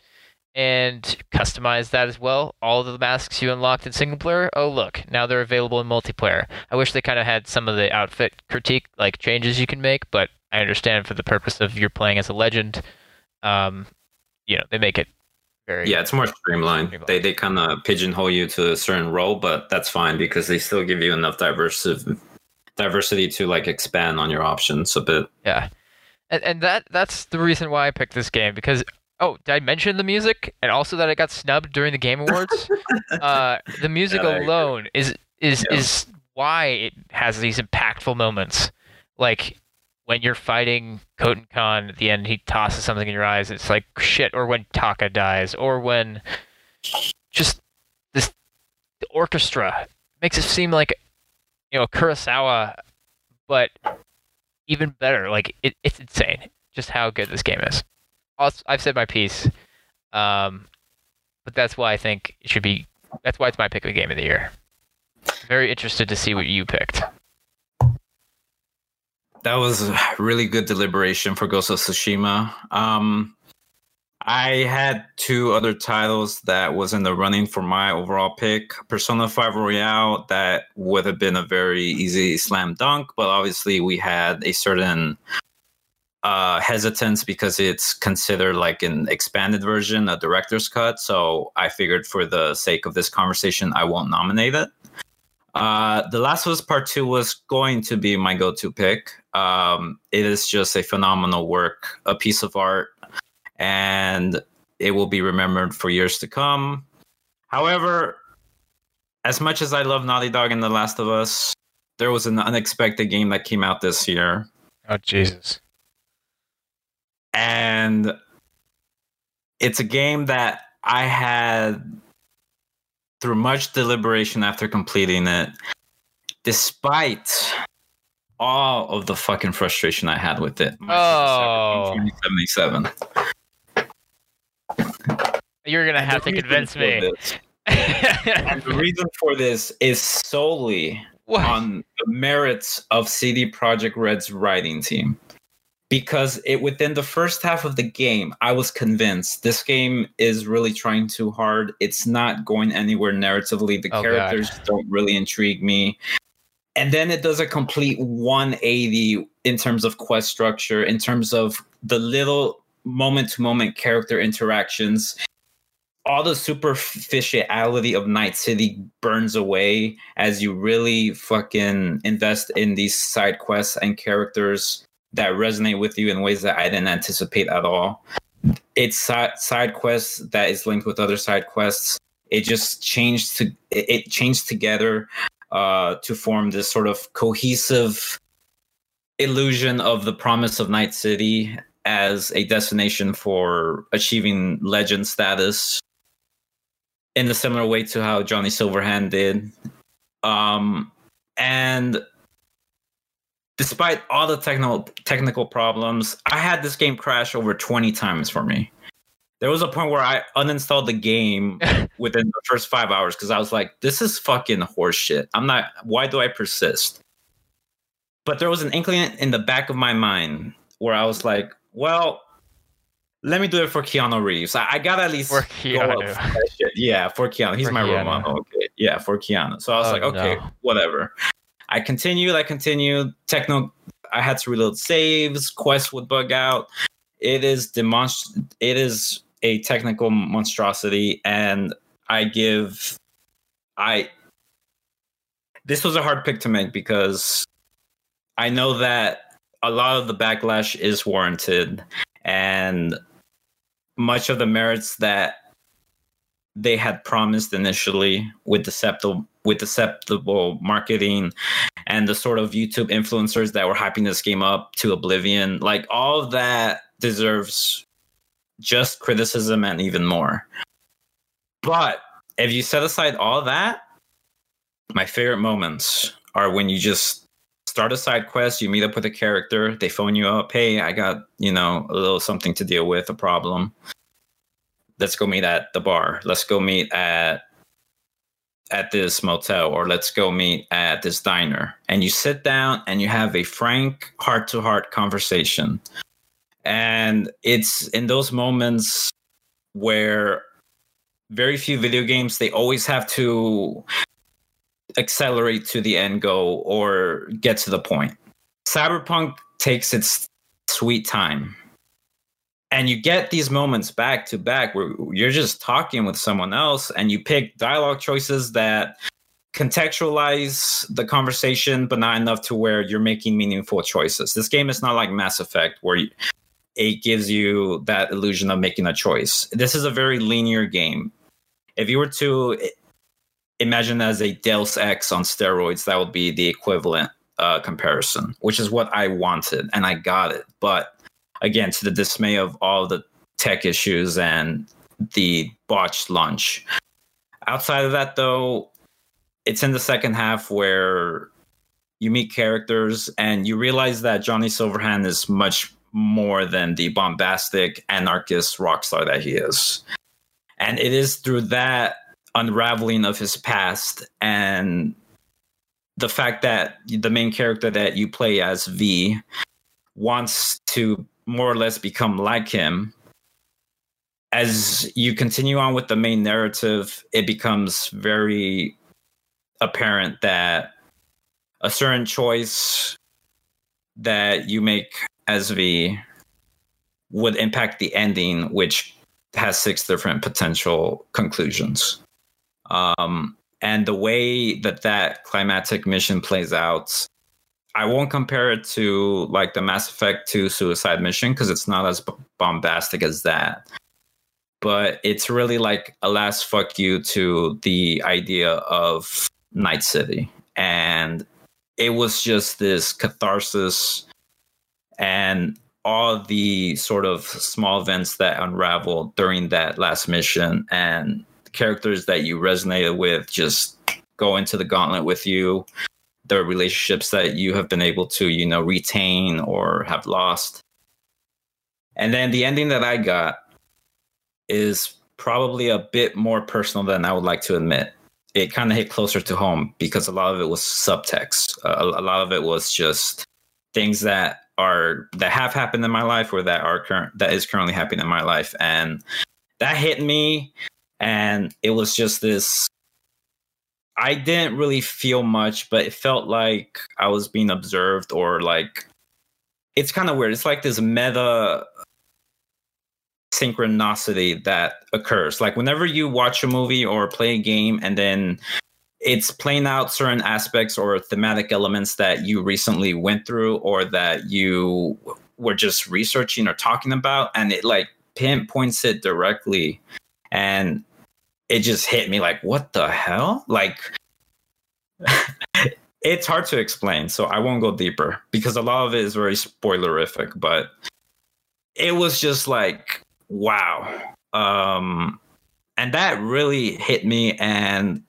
And customize that as well. All of the masks you unlocked in single player, oh look, now they're available in multiplayer. I wish they kind of had some of the outfit critique, like changes you can make, but I understand for the purpose of you're playing as a legend, um, you know, they make it very... Yeah, it's more streamlined. streamlined. They they kind of pigeonhole you to a certain role, but that's fine because they still give you enough diverse, diversity to like expand on your options a bit. Yeah, and, and that that's the reason why I picked this game, because... Oh, did I mention the music? And also that I got snubbed during the Game Awards? uh, the music yeah, alone is is yeah. is why it has these impactful moments. Like when you're fighting Khotan Khan at the end, he tosses something in your eyes. It's like shit. Or when Taka dies, or when just this the orchestra makes it seem like, you know, Kurosawa, but even better. Like it, it's insane just how good this game is. I've said my piece, um, but that's why I think it should be. That's why it's my pick of the game of the year. Very interested to see what you picked. That was really good deliberation for Ghost of Tsushima. Um, I had two other titles that was in the running for my overall pick. Persona five Royale, that would have been a very easy slam dunk, but obviously we had a certain... Uh, hesitance because it's considered like an expanded version, a director's cut. So I figured for the sake of this conversation, I won't nominate it. Uh, The Last of Us Part Two was going to be my go-to pick. Um, it is just a phenomenal work, a piece of art, and it will be remembered for years to come. However, as much as I love Naughty Dog and The Last of Us, there was an unexpected game that came out this year. Oh, Jesus. And it's a game that I had, through much deliberation after completing it, despite all of the fucking frustration I had with it. Oh. twenty seventy-seven You're going to have to convince me. And the reason for this is solely what? on the merits of C D Projekt Red's writing team. Because it within the first half of the game, I was convinced this game is really trying too hard. It's not going anywhere narratively. The oh, characters God. don't really intrigue me. And then it does a complete one eighty in terms of quest structure, in terms of the little moment-to-moment character interactions. All the superficiality of Night City burns away as you really fucking invest in these side quests and characters that resonate with you in ways that I didn't anticipate at all. It's side, side quests that is linked with other side quests. It just changed to it changed together uh, to form this sort of cohesive illusion of the promise of Night City as a destination for achieving legend status in a similar way to how Johnny Silverhand did. Um, and Despite all the technical technical problems, I had this game crash over twenty times for me. There was a point where I uninstalled the game within the first five hours because I was like, this is fucking horseshit. I'm not, why do I persist? But there was an inkling in the back of my mind where I was like, well, let me do it for Keanu Reeves. I, I got to at least for go up for that shit. Yeah, for Keanu. He's for my role model. Okay. Yeah, for Keanu. So I was oh, like, okay, no. whatever. I continued, I continued, techno, I had to reload saves, quests would bug out. It is demonst- It is a technical monstrosity, and I give, I, this was a hard pick to make because I know that a lot of the backlash is warranted, and much of the merits that they had promised initially with deceptive with deceptible marketing and the sort of YouTube influencers that were hyping this game up to oblivion, like all of that deserves just criticism and even more. But if you set aside all that, my favorite moments are when you just start a side quest, you meet up with a character, they phone you up, hey, I got, you know, a little something to deal with, a problem. Let's go meet at the bar. Let's go meet at at this motel, or let's go meet at this diner. And you sit down and you have a frank heart-to-heart conversation. And it's in those moments where very few video games, they always have to accelerate to the end goal or get to the point. Cyberpunk takes its sweet time. And you get these moments back to back where you're just talking with someone else and you pick dialogue choices that contextualize the conversation, but not enough to where you're making meaningful choices. This game is not like Mass Effect where you, it gives you that illusion of making a choice. This is a very linear game. If you were to imagine as a Deus Ex on steroids, that would be the equivalent uh, comparison, which is what I wanted, and I got it. But again, to the dismay of all the tech issues and the botched launch. Outside of that, though, it's in the second half where you meet characters and you realize that Johnny Silverhand is much more than the bombastic anarchist rock star that he is. And it is through that unraveling of his past and the fact that the main character that you play as, V, wants to more or less become like him. As you continue on with the main narrative, it becomes very apparent that a certain choice that you make as V would impact the ending, which has six different potential conclusions. Um, and the way that that climactic mission plays out, I won't compare it to like the Mass Effect two suicide mission because it's not as b- bombastic as that. But it's really like a last fuck you to the idea of Night City. And it was just this catharsis and all the sort of small events that unraveled during that last mission and characters that you resonated with just go into the gauntlet with you. The relationships that you have been able to, you know, retain or have lost. And then the ending that I got is probably a bit more personal than I would like to admit. It kind of hit closer to home because a lot of it was subtext. A, a lot of it was just things that are that have happened in my life or that are current that is currently happening in my life, and that hit me. And it was just this. I didn't really feel much, but it felt like I was being observed or like, it's kind of weird. It's like this meta synchronicity that occurs. Like whenever you watch a movie or play a game and then it's playing out certain aspects or thematic elements that you recently went through or that you were just researching or talking about. And it like pinpoints it directly. And it just hit me like, what the hell? Like, it's hard to explain, so I won't go deeper because a lot of it is very spoilerific, but it was just like, wow. Um, and that really hit me, and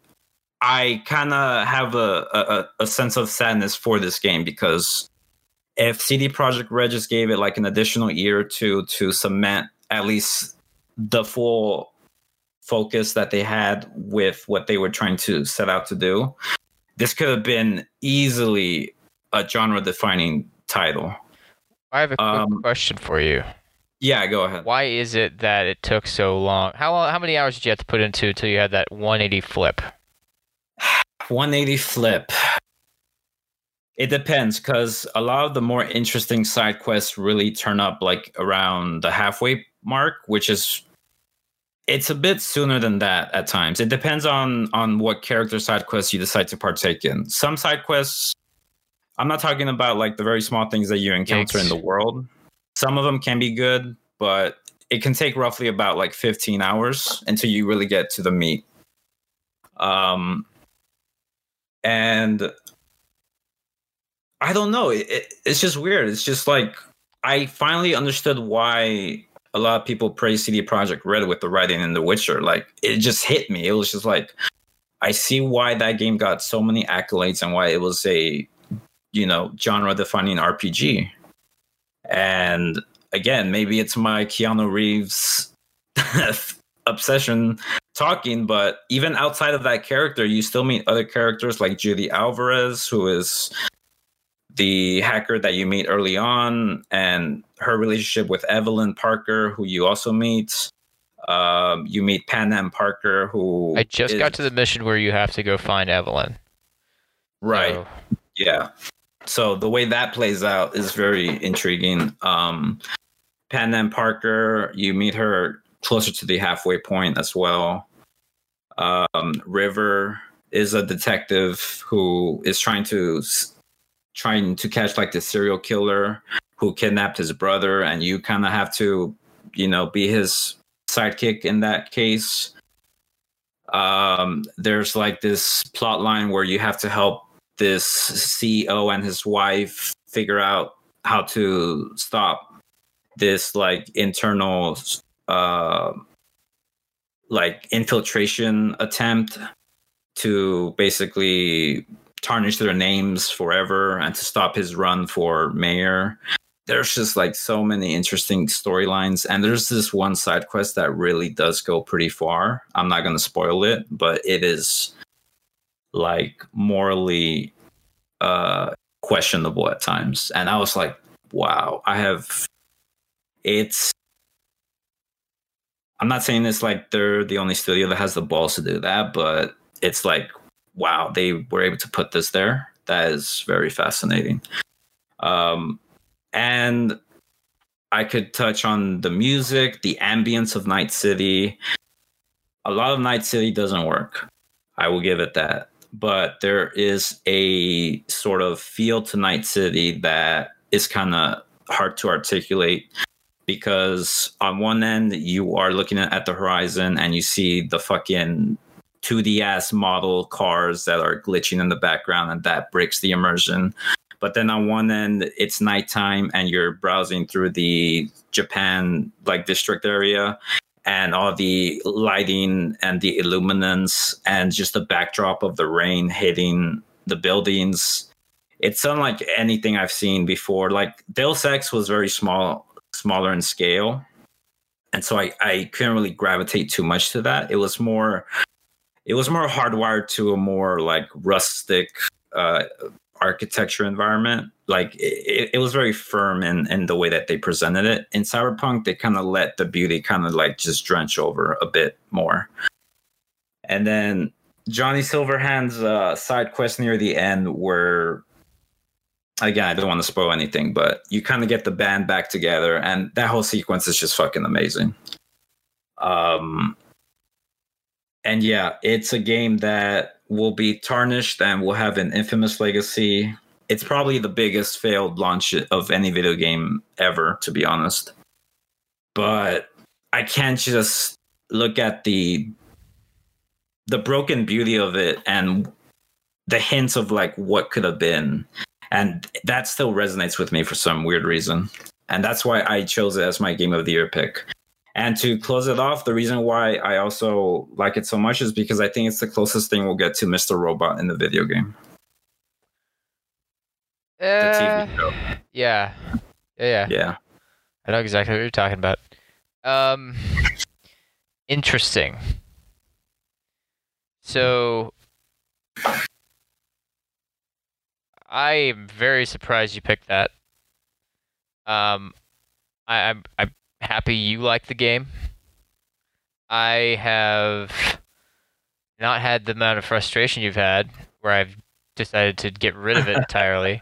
I kind of have a, a, a sense of sadness for this game because if C D Projekt Red just gave it like an additional year or two to cement at least the full focus that they had with what they were trying to set out to do, this could have been easily a genre-defining title. I have a quick um, question for you. Yeah, go ahead. Why is it that it took so long? How long, how many hours did you have to put into until you had that one eighty flip? one eighty flip. It depends, because a lot of the more interesting side quests really turn up like around the halfway mark, which is it's a bit sooner than that at times. It depends on, on what character side quests you decide to partake in. Some side quests, I'm not talking about like the very small things that you encounter Yikes. in the world. Some of them can be good, but it can take roughly about like fifteen hours until you really get to the meat. Um, and I don't know. It, it, it's just weird. It's just like I finally understood why a lot of people praise C D Projekt Red with the writing in The Witcher. Like, it just hit me. It was just like, I see why that game got so many accolades and why it was a, you know, genre-defining R P G. And again, maybe it's my Keanu Reeves obsession talking, but even outside of that character, you still meet other characters like Judy Alvarez, who is the hacker that you meet early on and her relationship with Evelyn Parker, who you also meet. Um, you meet Pan Am Parker, who I just is... got to the mission where you have to go find Evelyn. Right. So. Yeah. So the way that plays out is very intriguing. Um, Pan Am Parker, you meet her closer to the halfway point as well. Um, River is a detective who is trying to trying to catch like the serial killer who kidnapped his brother, and you kind of have to, you know, be his sidekick in that case. Um, there's like this plot line where you have to help this C E O and his wife figure out how to stop this like internal uh, like infiltration attempt to basically tarnish their names forever and to stop his run for mayor. There's just like so many interesting storylines, and there's this one side quest that really does go pretty far. I'm not going to spoil it, but it is like morally uh, questionable at times. And I was like, wow, I have, it's, I'm not saying it's like they're the only studio that has the balls to do that, but it's like, wow, they were able to put this there. That is very fascinating. Um, and I could touch on the music, the ambience of Night City. A lot of Night City doesn't work. I will give it that. But there is a sort of feel to Night City that is kind of hard to articulate, because on one end, you are looking at the horizon and you see the fucking two D-ass model cars that are glitching in the background, and that breaks the immersion. But then on one end, it's nighttime and you're browsing through the Japan like district area, and all the lighting and the illuminance and just the backdrop of the rain hitting the buildings. It's unlike anything I've seen before. Like Deus Ex was very small, smaller in scale. And so I, I couldn't really gravitate too much to that. It was more... It was more hardwired to a more like rustic uh, architecture environment. Like it, it was very firm in, in the way that they presented it. In Cyberpunk, they kind of let the beauty kind of like just drench over a bit more. And then Johnny Silverhand's uh, side quest near the end where, again, I don't want to spoil anything, but you kind of get the band back together, and that whole sequence is just fucking amazing. Um... And yeah, it's a game that will be tarnished and will have an infamous legacy. It's probably the biggest failed launch of any video game ever, to be honest. But I can't just look at the the broken beauty of it and the hints of like what could have been. And that still resonates with me for some weird reason. And that's why I chose it as my Game of the Year pick. And to close it off, the reason why I also like it so much is because I think it's the closest thing we'll get to Mister Robot in the video game. Uh, the T V show. Yeah. Yeah. Yeah. I know exactly what you're talking about. Um, interesting. So, I am very surprised you picked that. Um, I, I, I happy you like the game. I have not had the amount of frustration you've had where I've decided to get rid of it entirely.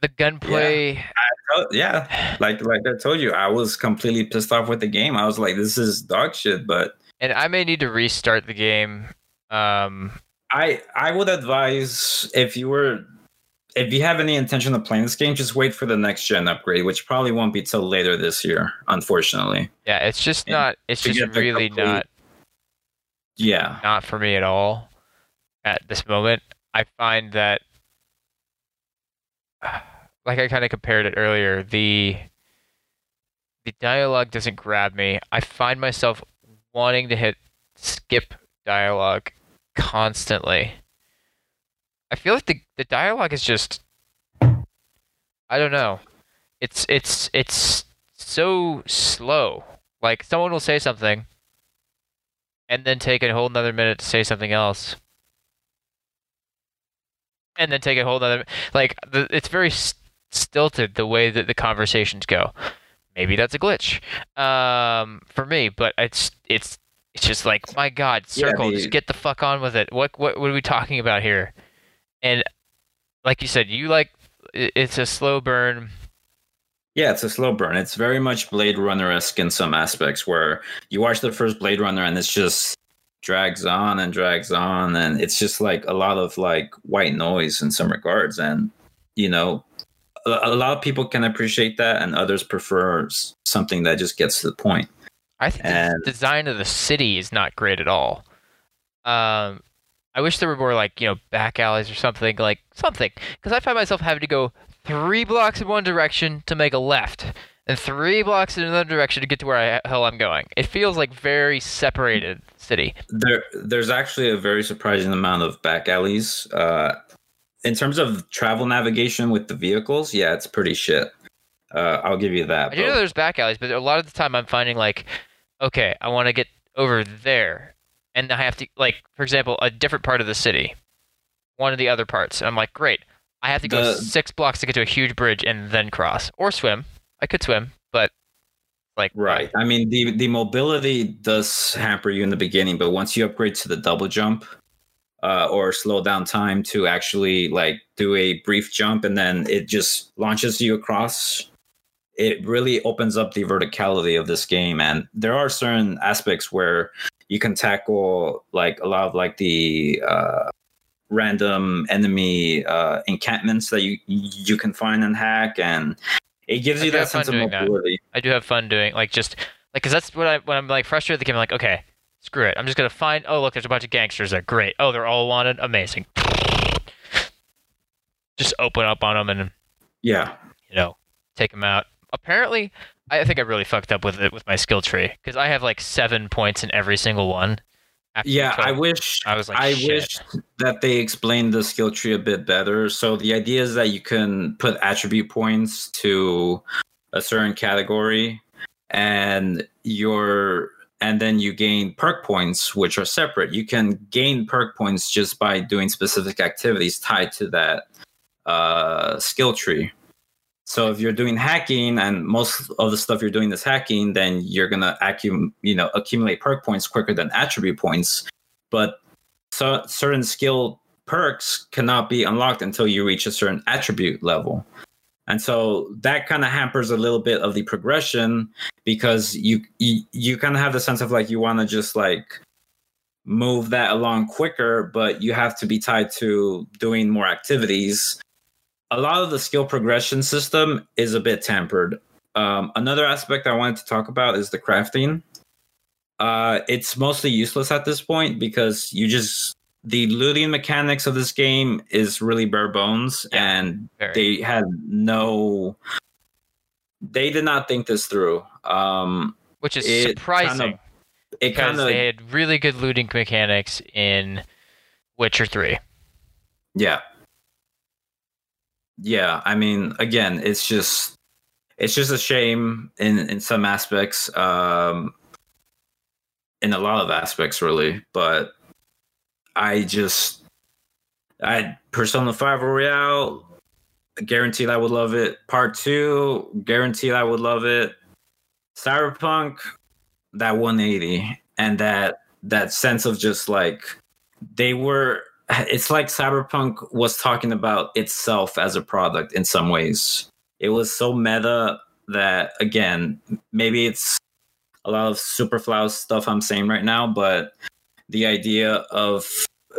The gunplay... Yeah. I told, yeah, like like I told you, I was completely pissed off with the game. I was like, this is dog shit, but... And I may need to restart the game. Um, I I would advise, if you were... If you have any intention of playing this game, just wait for the next gen upgrade, which probably won't be till later this year, unfortunately. Yeah, it's just not. It's just really complete, not. Yeah, not for me at all. At this moment, I find that, like I kind of compared it earlier, the the dialogue doesn't grab me. I find myself wanting to hit skip dialogue constantly. I feel like the the dialogue is just, I don't know. It's it's it's so slow. Like someone will say something and then take a whole another minute to say something else. and then take a whole other, like, the, it's very st- stilted the way that the conversations go. Maybe that's a glitch um, for me, but it's it's it's just like, my God, Circle, yeah, I mean, just get the fuck on with it. What what what are we talking about here? And like you said, you like it's a slow burn. Yeah, it's a slow burn. It's very much Blade Runner-esque in some aspects, where you watch the first Blade Runner and it's just drags on and drags on, and it's just like a lot of like white noise in some regards, and you know. A lot of people can appreciate that, and others prefer something that just gets to the point. I think and, the design of the city is not great at all. Um, I wish there were more, like, you know, back alleys or something, like something. Because I find myself having to go three blocks in one direction to make a left, and three blocks in another direction to get to where I, hell I'm going. It feels like very separated city. There, there's actually a very surprising amount of back alleys. Uh, In terms of travel navigation with the vehicles, yeah, it's pretty shit. Uh, I'll give you that. I do know there's back alleys, but a lot of the time I'm finding, like, okay, I want to get over there, and I have to, like, for example, a different part of the city, one of the other parts. And I'm like, great, I have to go the, six blocks to get to a huge bridge and then cross or swim. I could swim, but like, right. I mean, the the mobility does hamper you in the beginning, but once you upgrade to the double jump. Uh, or slow down time to actually like do a brief jump, and then it just launches you across. It really opens up the verticality of this game, and there are certain aspects where you can tackle like a lot of like the uh, random enemy uh, encampments that you you can find and hack, and it gives you that sense of mobility. That. I do have fun doing like just like because that's what I when I'm like frustrated with the game. I'm like, okay. Screw it. I'm just going to find... Oh, look, there's a bunch of gangsters there. Great. Oh, they're all wanted? Amazing. Just open up on them and... Yeah. You know, take them out. Apparently, I think I really fucked up with it with my skill tree. Because I have, like, seven points in every single one. Yeah, I wish... I was like, I shit. wish that they explained the skill tree a bit better. So the idea is that you can put attribute points to a certain category. And your... And then you gain perk points, which are separate. You can gain perk points just by doing specific activities tied to that uh, skill tree. So if you're doing hacking, and most of the stuff you're doing is hacking, then you're going to accum- you know, accumulate perk points quicker than attribute points. But so certain skill perks cannot be unlocked until you reach a certain attribute level. And so that kind of hampers a little bit of the progression, because you you, you kind of have the sense of like you want to just like move that along quicker, but you have to be tied to doing more activities. A lot of the skill progression system is a bit tampered. Um, another aspect I wanted to talk about is the crafting. Uh, it's mostly useless at this point because you just... The looting mechanics of this game is really bare bones, and Very. they had no... They did not think this through. Um, Which is it surprising. Kinda, it because kinda, they had really good looting mechanics in Witcher three. Yeah. Yeah, I mean, again, it's just... It's just a shame in, in some aspects. Um, in a lot of aspects, really, but... I just, I Persona five Royale, guaranteed I would love it. Part two, guaranteed I would love it. Cyberpunk, that one eighty, and that that sense of just like they were. It's like Cyberpunk was talking about itself as a product in some ways. It was so meta that, again, maybe it's a lot of superflow stuff I'm saying right now, but. The idea of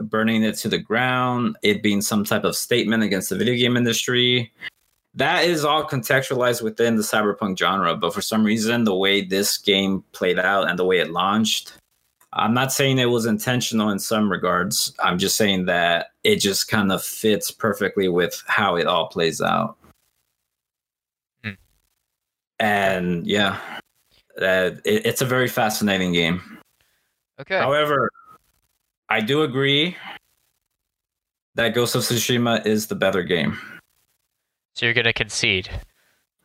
burning it to the ground, it being some type of statement against the video game industry, that is all contextualized within the cyberpunk genre. But for some reason, the way this game played out and the way it launched, I'm not saying it was intentional in some regards. I'm just saying that it just kind of fits perfectly with how it all plays out. Hmm. And yeah, uh, it, it's a very fascinating game. Okay. However, I do agree that Ghost of Tsushima is the better game. So you're going to concede?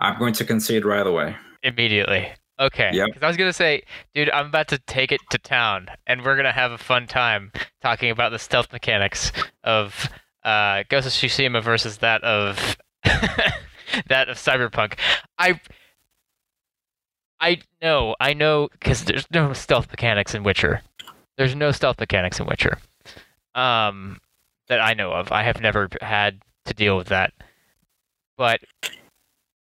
I'm going to concede right away. Immediately. Okay. Yep. Because I was going to say, dude, I'm about to take it to town, and we're going to have a fun time talking about the stealth mechanics of uh, Ghost of Tsushima versus that of that of Cyberpunk. I I know, I know, because there's no stealth mechanics in Witcher. There's no stealth mechanics in Witcher um, that I know of. I have never had to deal with that. But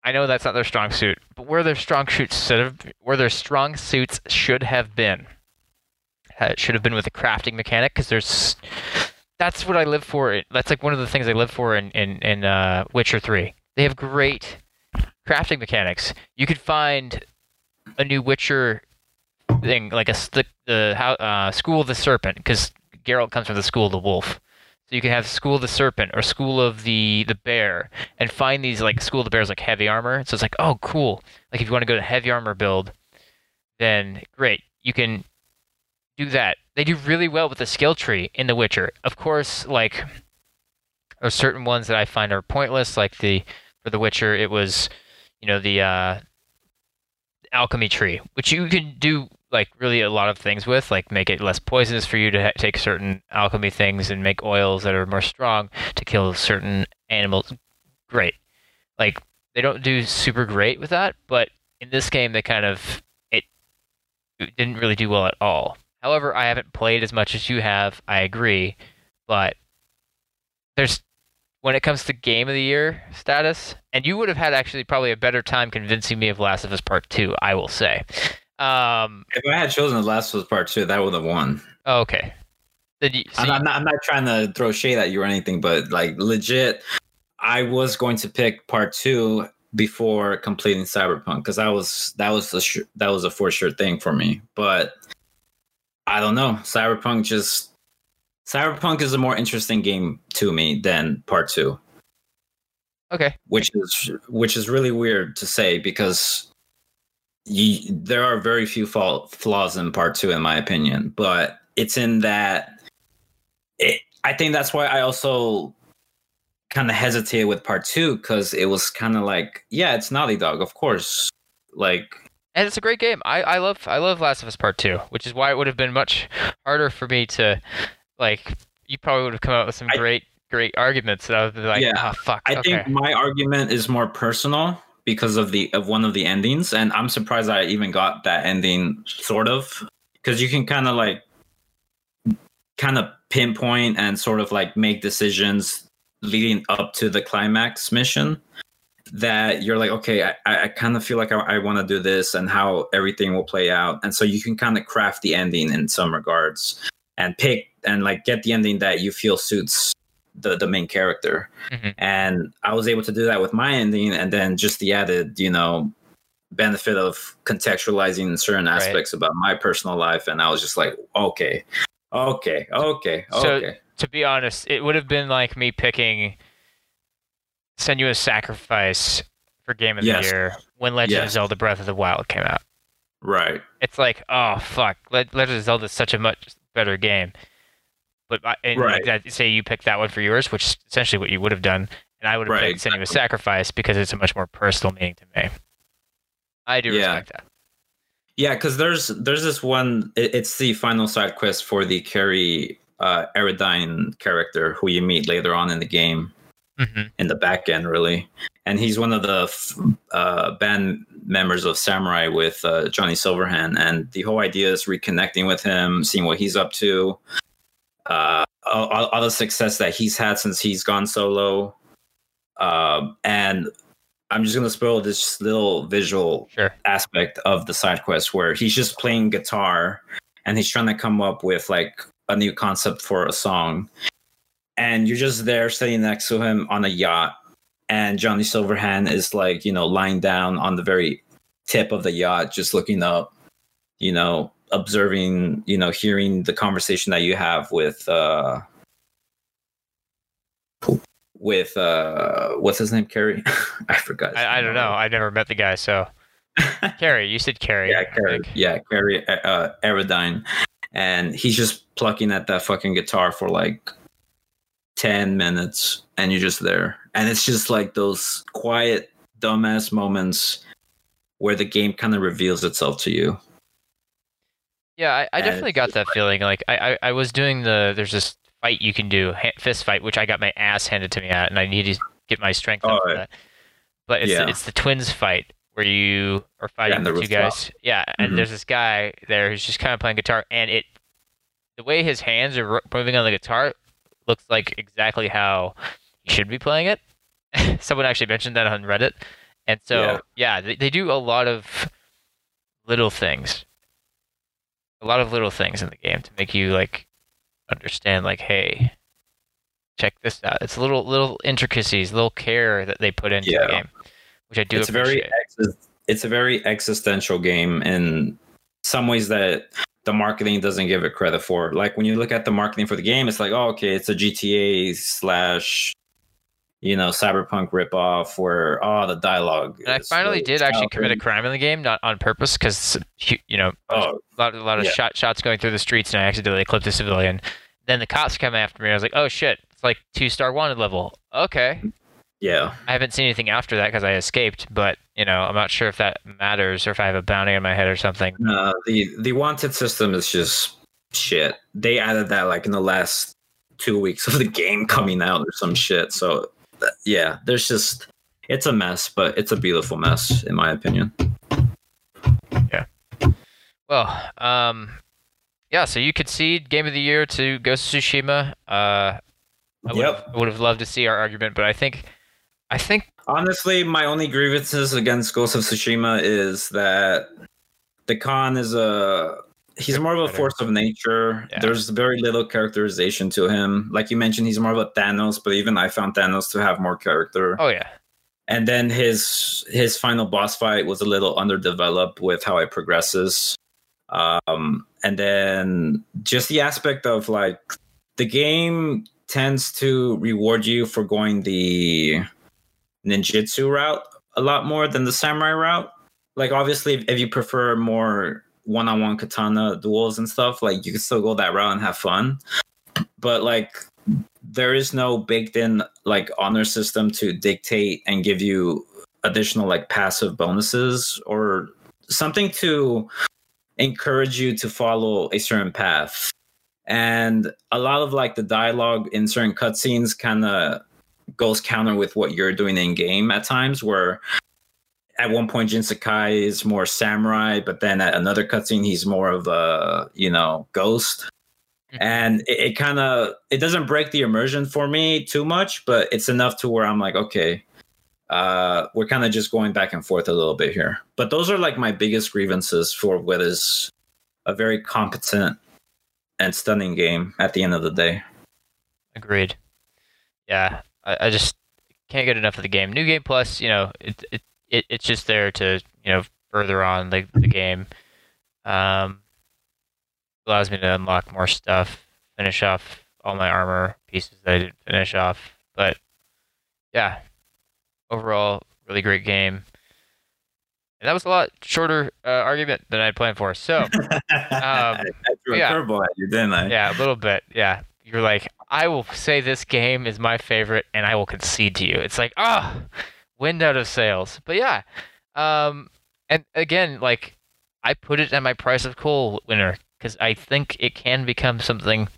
I know that's not their strong suit. But where their strong suits should have, where their strong suits should have been, it should have been with a crafting mechanic, because there's that's what I live for. That's like one of the things I live for in in in uh, Witcher three. They have great crafting mechanics. You could find a new Witcher thing, like a the, the how, uh, School of the Serpent, because Geralt comes from the School of the Wolf. So you can have School of the Serpent or School of the, the Bear, and find these, like, School of the Bear's like heavy armor. So it's like, oh, cool. Like, if you want to go to heavy armor build, then great. You can do that. They do really well with the skill tree in The Witcher. Of course, like, there are certain ones that I find are pointless. Like, the for The Witcher, it was, you know, the uh, alchemy tree, which you can do, like, really a lot of things with, like make it less poisonous for you to ha- take certain alchemy things and make oils that are more strong to kill certain animals. Great. Like, they don't do super great with that, but in this game, they kind of, it, it didn't really do well at all. However, I haven't played as much as you have, I agree, but there's, when it comes to game of the year status, and you would have had actually probably a better time convincing me of Last of Us Part two, I will say. Um, if I had chosen The Last of Us Part two, that would have won. Oh, okay. Did you, so I'm, you, I'm, not, I'm not trying to throw shade at you or anything, but like legit, I was going to pick Part two before completing Cyberpunk because that was that was a sh- that was a for sure thing for me. But I don't know. Cyberpunk just Cyberpunk is a more interesting game to me than Part two. Okay. Which is which is really weird to say because. You, there are very few fall, flaws in Part two, in my opinion, but it's in that. It, I think that's why I also kind of hesitated with Part two because it was kind of like, yeah, it's Naughty Dog, of course, like, and it's a great game. I, I love I love Last of Us Part two, which is why it would have been much harder for me to like. You probably would have come out with some I, great great arguments that I would be like, yeah, oh, fuck. I okay. think my argument is more personal. Because of the of one of the endings, and I'm surprised I even got that ending, sort of, because you can kind of like, kind of pinpoint and sort of like make decisions leading up to the climax mission that you're like, okay, I, I kind of feel like I, I want to do this and how everything will play out, and so you can kind of craft the ending in some regards and pick and like get the ending that you feel suits. The, the main character. Mm-hmm. And I was able to do that with my ending, and then just the added, you know, benefit of contextualizing certain aspects right. about my personal life. And I was just like, okay, okay, okay, so, okay. To be honest, it would have been like me picking Senua's Sacrifice for Game of yes. the Year when Legend yes. of Zelda Breath of the Wild came out. Right. It's like, oh, fuck. Legend of Zelda is such a much better game. But and right. like that, say you pick that one for yours, which is essentially what you would have done, and I would have right, picked exactly. Senua's Sacrifice because it's a much more personal meaning to me. I do yeah. respect that. Yeah, because there's there's this one. It, it's the final side quest for the Carrie uh, Aerodine character who you meet later on in the game, mm-hmm. in the back end, really. And he's one of the uh, band members of Samurai with uh, Johnny Silverhand, and the whole idea is reconnecting with him, seeing what he's up to. Uh, all, all the success that he's had since he's gone solo. Uh, and I'm just going to spoil this little visual sure. aspect of the side quest where he's just playing guitar and he's trying to come up with like a new concept for a song. And you're just there sitting next to him on a yacht. And Johnny Silverhand is like, you know, lying down on the very tip of the yacht, just looking up, you know, observing, you know, hearing the conversation that you have with uh with uh what's his name, Carrie? I forgot. I, I don't know. I never met the guy, so Carrie, you said Carrie. Yeah, Carrie. Yeah, Carrie uh Aerodine. And he's just plucking at that fucking guitar for like ten minutes and you're just there. And it's just like those quiet, dumbass moments where the game kind of reveals itself to you. Yeah, I, I definitely got that feeling. Like I, I, I was doing the there's this fight you can do, fist fight, which I got my ass handed to me at, and I need to get my strength up for that. But it's yeah. the, it's the twins fight where you are fighting yeah, the two guys. Top. Yeah, and mm-hmm. there's this guy there who's just kind of playing guitar, and it the way his hands are moving on the guitar looks like exactly how he should be playing it. Someone actually mentioned that on Reddit. And so, yeah, yeah they, they do a lot of little things. A lot of little things in the game to make you, like, understand, like, hey, check this out. It's little little intricacies, little care that they put into yeah. the game, which I do it's appreciate. Very ex- it's a very existential game in some ways that the marketing doesn't give it credit for. Like, when you look at the marketing for the game, it's like, oh, okay, it's a G T A slash... you know, cyberpunk ripoff where, oh, the dialogue. And I finally did actually commit a crime in the game, not on purpose, because, you know, oh, a lot, a lot of yeah. shot, shots going through the streets, and I accidentally clipped a civilian. Then the cops come after me. I was like, oh, shit. It's like two-star wanted level. Okay. Yeah. I haven't seen anything after that because I escaped, but, you know, I'm not sure if that matters or if I have a bounty on my head or something. No, the, the wanted system is just shit. They added that, like, in the last two weeks of the game coming out or some shit, so... yeah, there's just, it's a mess, but it's a beautiful mess, in my opinion. Yeah. Well, um, yeah, so you could see Game of the Year to Ghost of Tsushima. Uh, I yep. would have loved to see our argument, but I think, I think... honestly, my only grievances against Ghost of Tsushima is that the Khan is a... he's more of a force of nature. Yeah. There's very little characterization to him. Like you mentioned, he's more of a Thanos, but even I found Thanos to have more character. Oh, yeah. And then his his final boss fight was a little underdeveloped with how it progresses. Um, and then just the aspect of, like, the game tends to reward you for going the ninjutsu route a lot more than the samurai route. Like, obviously, if, if you prefer more... one-on-one katana duels and stuff, like, you can still go that route and have fun, but, like, there is no baked in, like, honor system to dictate and give you additional, like, passive bonuses or something to encourage you to follow a certain path. And a lot of, like, the dialogue in certain cutscenes kind of goes counter with what you're doing in game at times, where at one point, Jin Sakai is more samurai, but then at another cutscene, he's more of a, you know, ghost. Mm-hmm. And it, it kind of, it doesn't break the immersion for me too much, but it's enough to where I'm like, okay, uh, we're kind of just going back and forth a little bit here. But those are, like, my biggest grievances for what is a very competent and stunning game at the end of the day. Agreed. Yeah, I, I just can't get enough of the game. New Game Plus, you know, it, it It it's just there to, you know, further on the, the game. Um, allows me to unlock more stuff, finish off all my armor pieces that I didn't finish off. But yeah, overall, really great game. And that was a lot shorter uh, argument than I had planned for. So um, I threw a yeah. curveball at you, didn't I? Yeah, a little bit. Yeah, you're like, I will say this game is my favorite, and I will concede to you. It's like, ah. Oh! Wind out of sales. But yeah. Um, and again, like, I put it at my price of coal winner because I think it can become something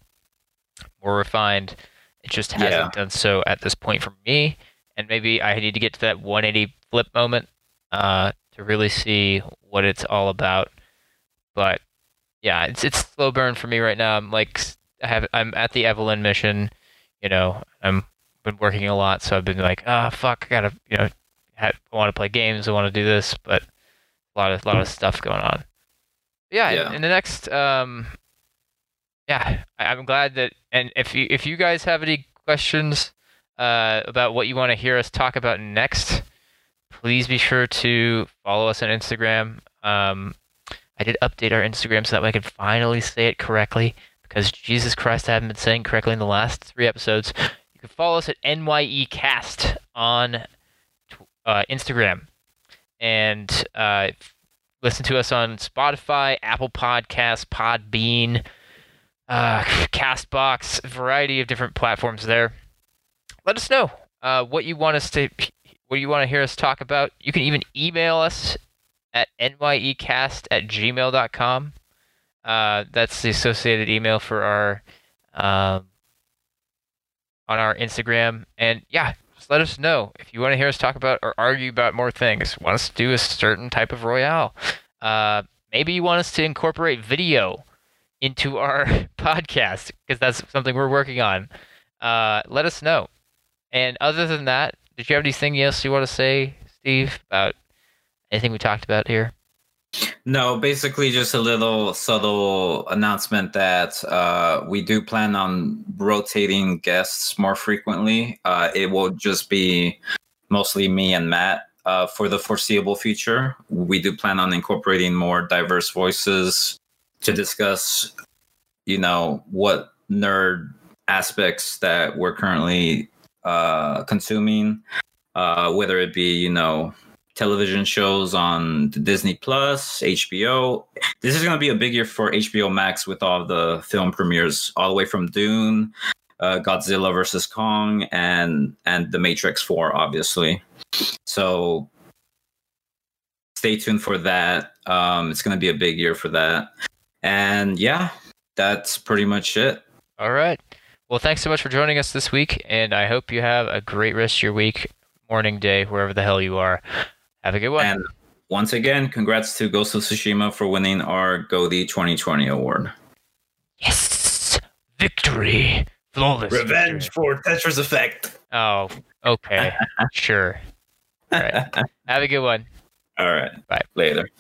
more refined. It just hasn't yeah. done so at this point for me. And maybe I need to get to that one eighty flip moment uh, to really see what it's all about. But yeah, it's it's slow burn for me right now. I'm like, I have, I'm at the Evelyn mission, you know, I'm been working a lot, so I've been like, ah, oh, fuck, I gotta, you know, I want to play games, I want to do this, but a lot of, a lot of stuff going on. But yeah, yeah. In, in the next, um, yeah, I, I'm glad that, and if you, if you guys have any questions uh, about what you want to hear us talk about next, please be sure to follow us on Instagram. Um, I did update our Instagram so that way I could finally say it correctly, because Jesus Christ, I haven't been saying correctly in the last three episodes. You can follow us at N Y E Cast on uh, Instagram. And uh, listen to us on Spotify, Apple Podcasts, Podbean, uh, CastBox, a variety of different platforms there. Let us know uh, what you want us to, what you want to hear us talk about. You can even email us at N Y E Cast at gmail dot com. Uh, that's the associated email for our... Um, on our Instagram. And yeah, just let us know if you want to hear us talk about or argue about more things. Want us to do a certain type of Royale. Uh, maybe you want us to incorporate video into our podcast, because that's something we're working on. Uh, let us know. And other than that, did you have anything else you want to say, Steve, about anything we talked about here? No, basically just a little subtle announcement that uh, we do plan on rotating guests more frequently. Uh, it will just be mostly me and Matt uh, for the foreseeable future. We do plan on incorporating more diverse voices to discuss, you know, what nerd aspects that we're currently uh, consuming, uh, whether it be, you know, television shows on Disney Plus, H B O. This is going to be a big year for H B O Max with all the film premieres, all the way from Dune, uh, Godzilla versus Kong, and and The Matrix four, obviously. So stay tuned for that. Um, it's going to be a big year for that. And yeah, that's pretty much it. All right. Well, thanks so much for joining us this week, and I hope you have a great rest of your week, morning, day, wherever the hell you are. Have a good one. And once again, congrats to Ghost of Tsushima for winning our G O T Y twenty twenty award. Yes! Victory! Flawless. Revenge victory. For Tetris Effect. Oh, okay. Sure. All right. Have a good one. All right. Bye. Later.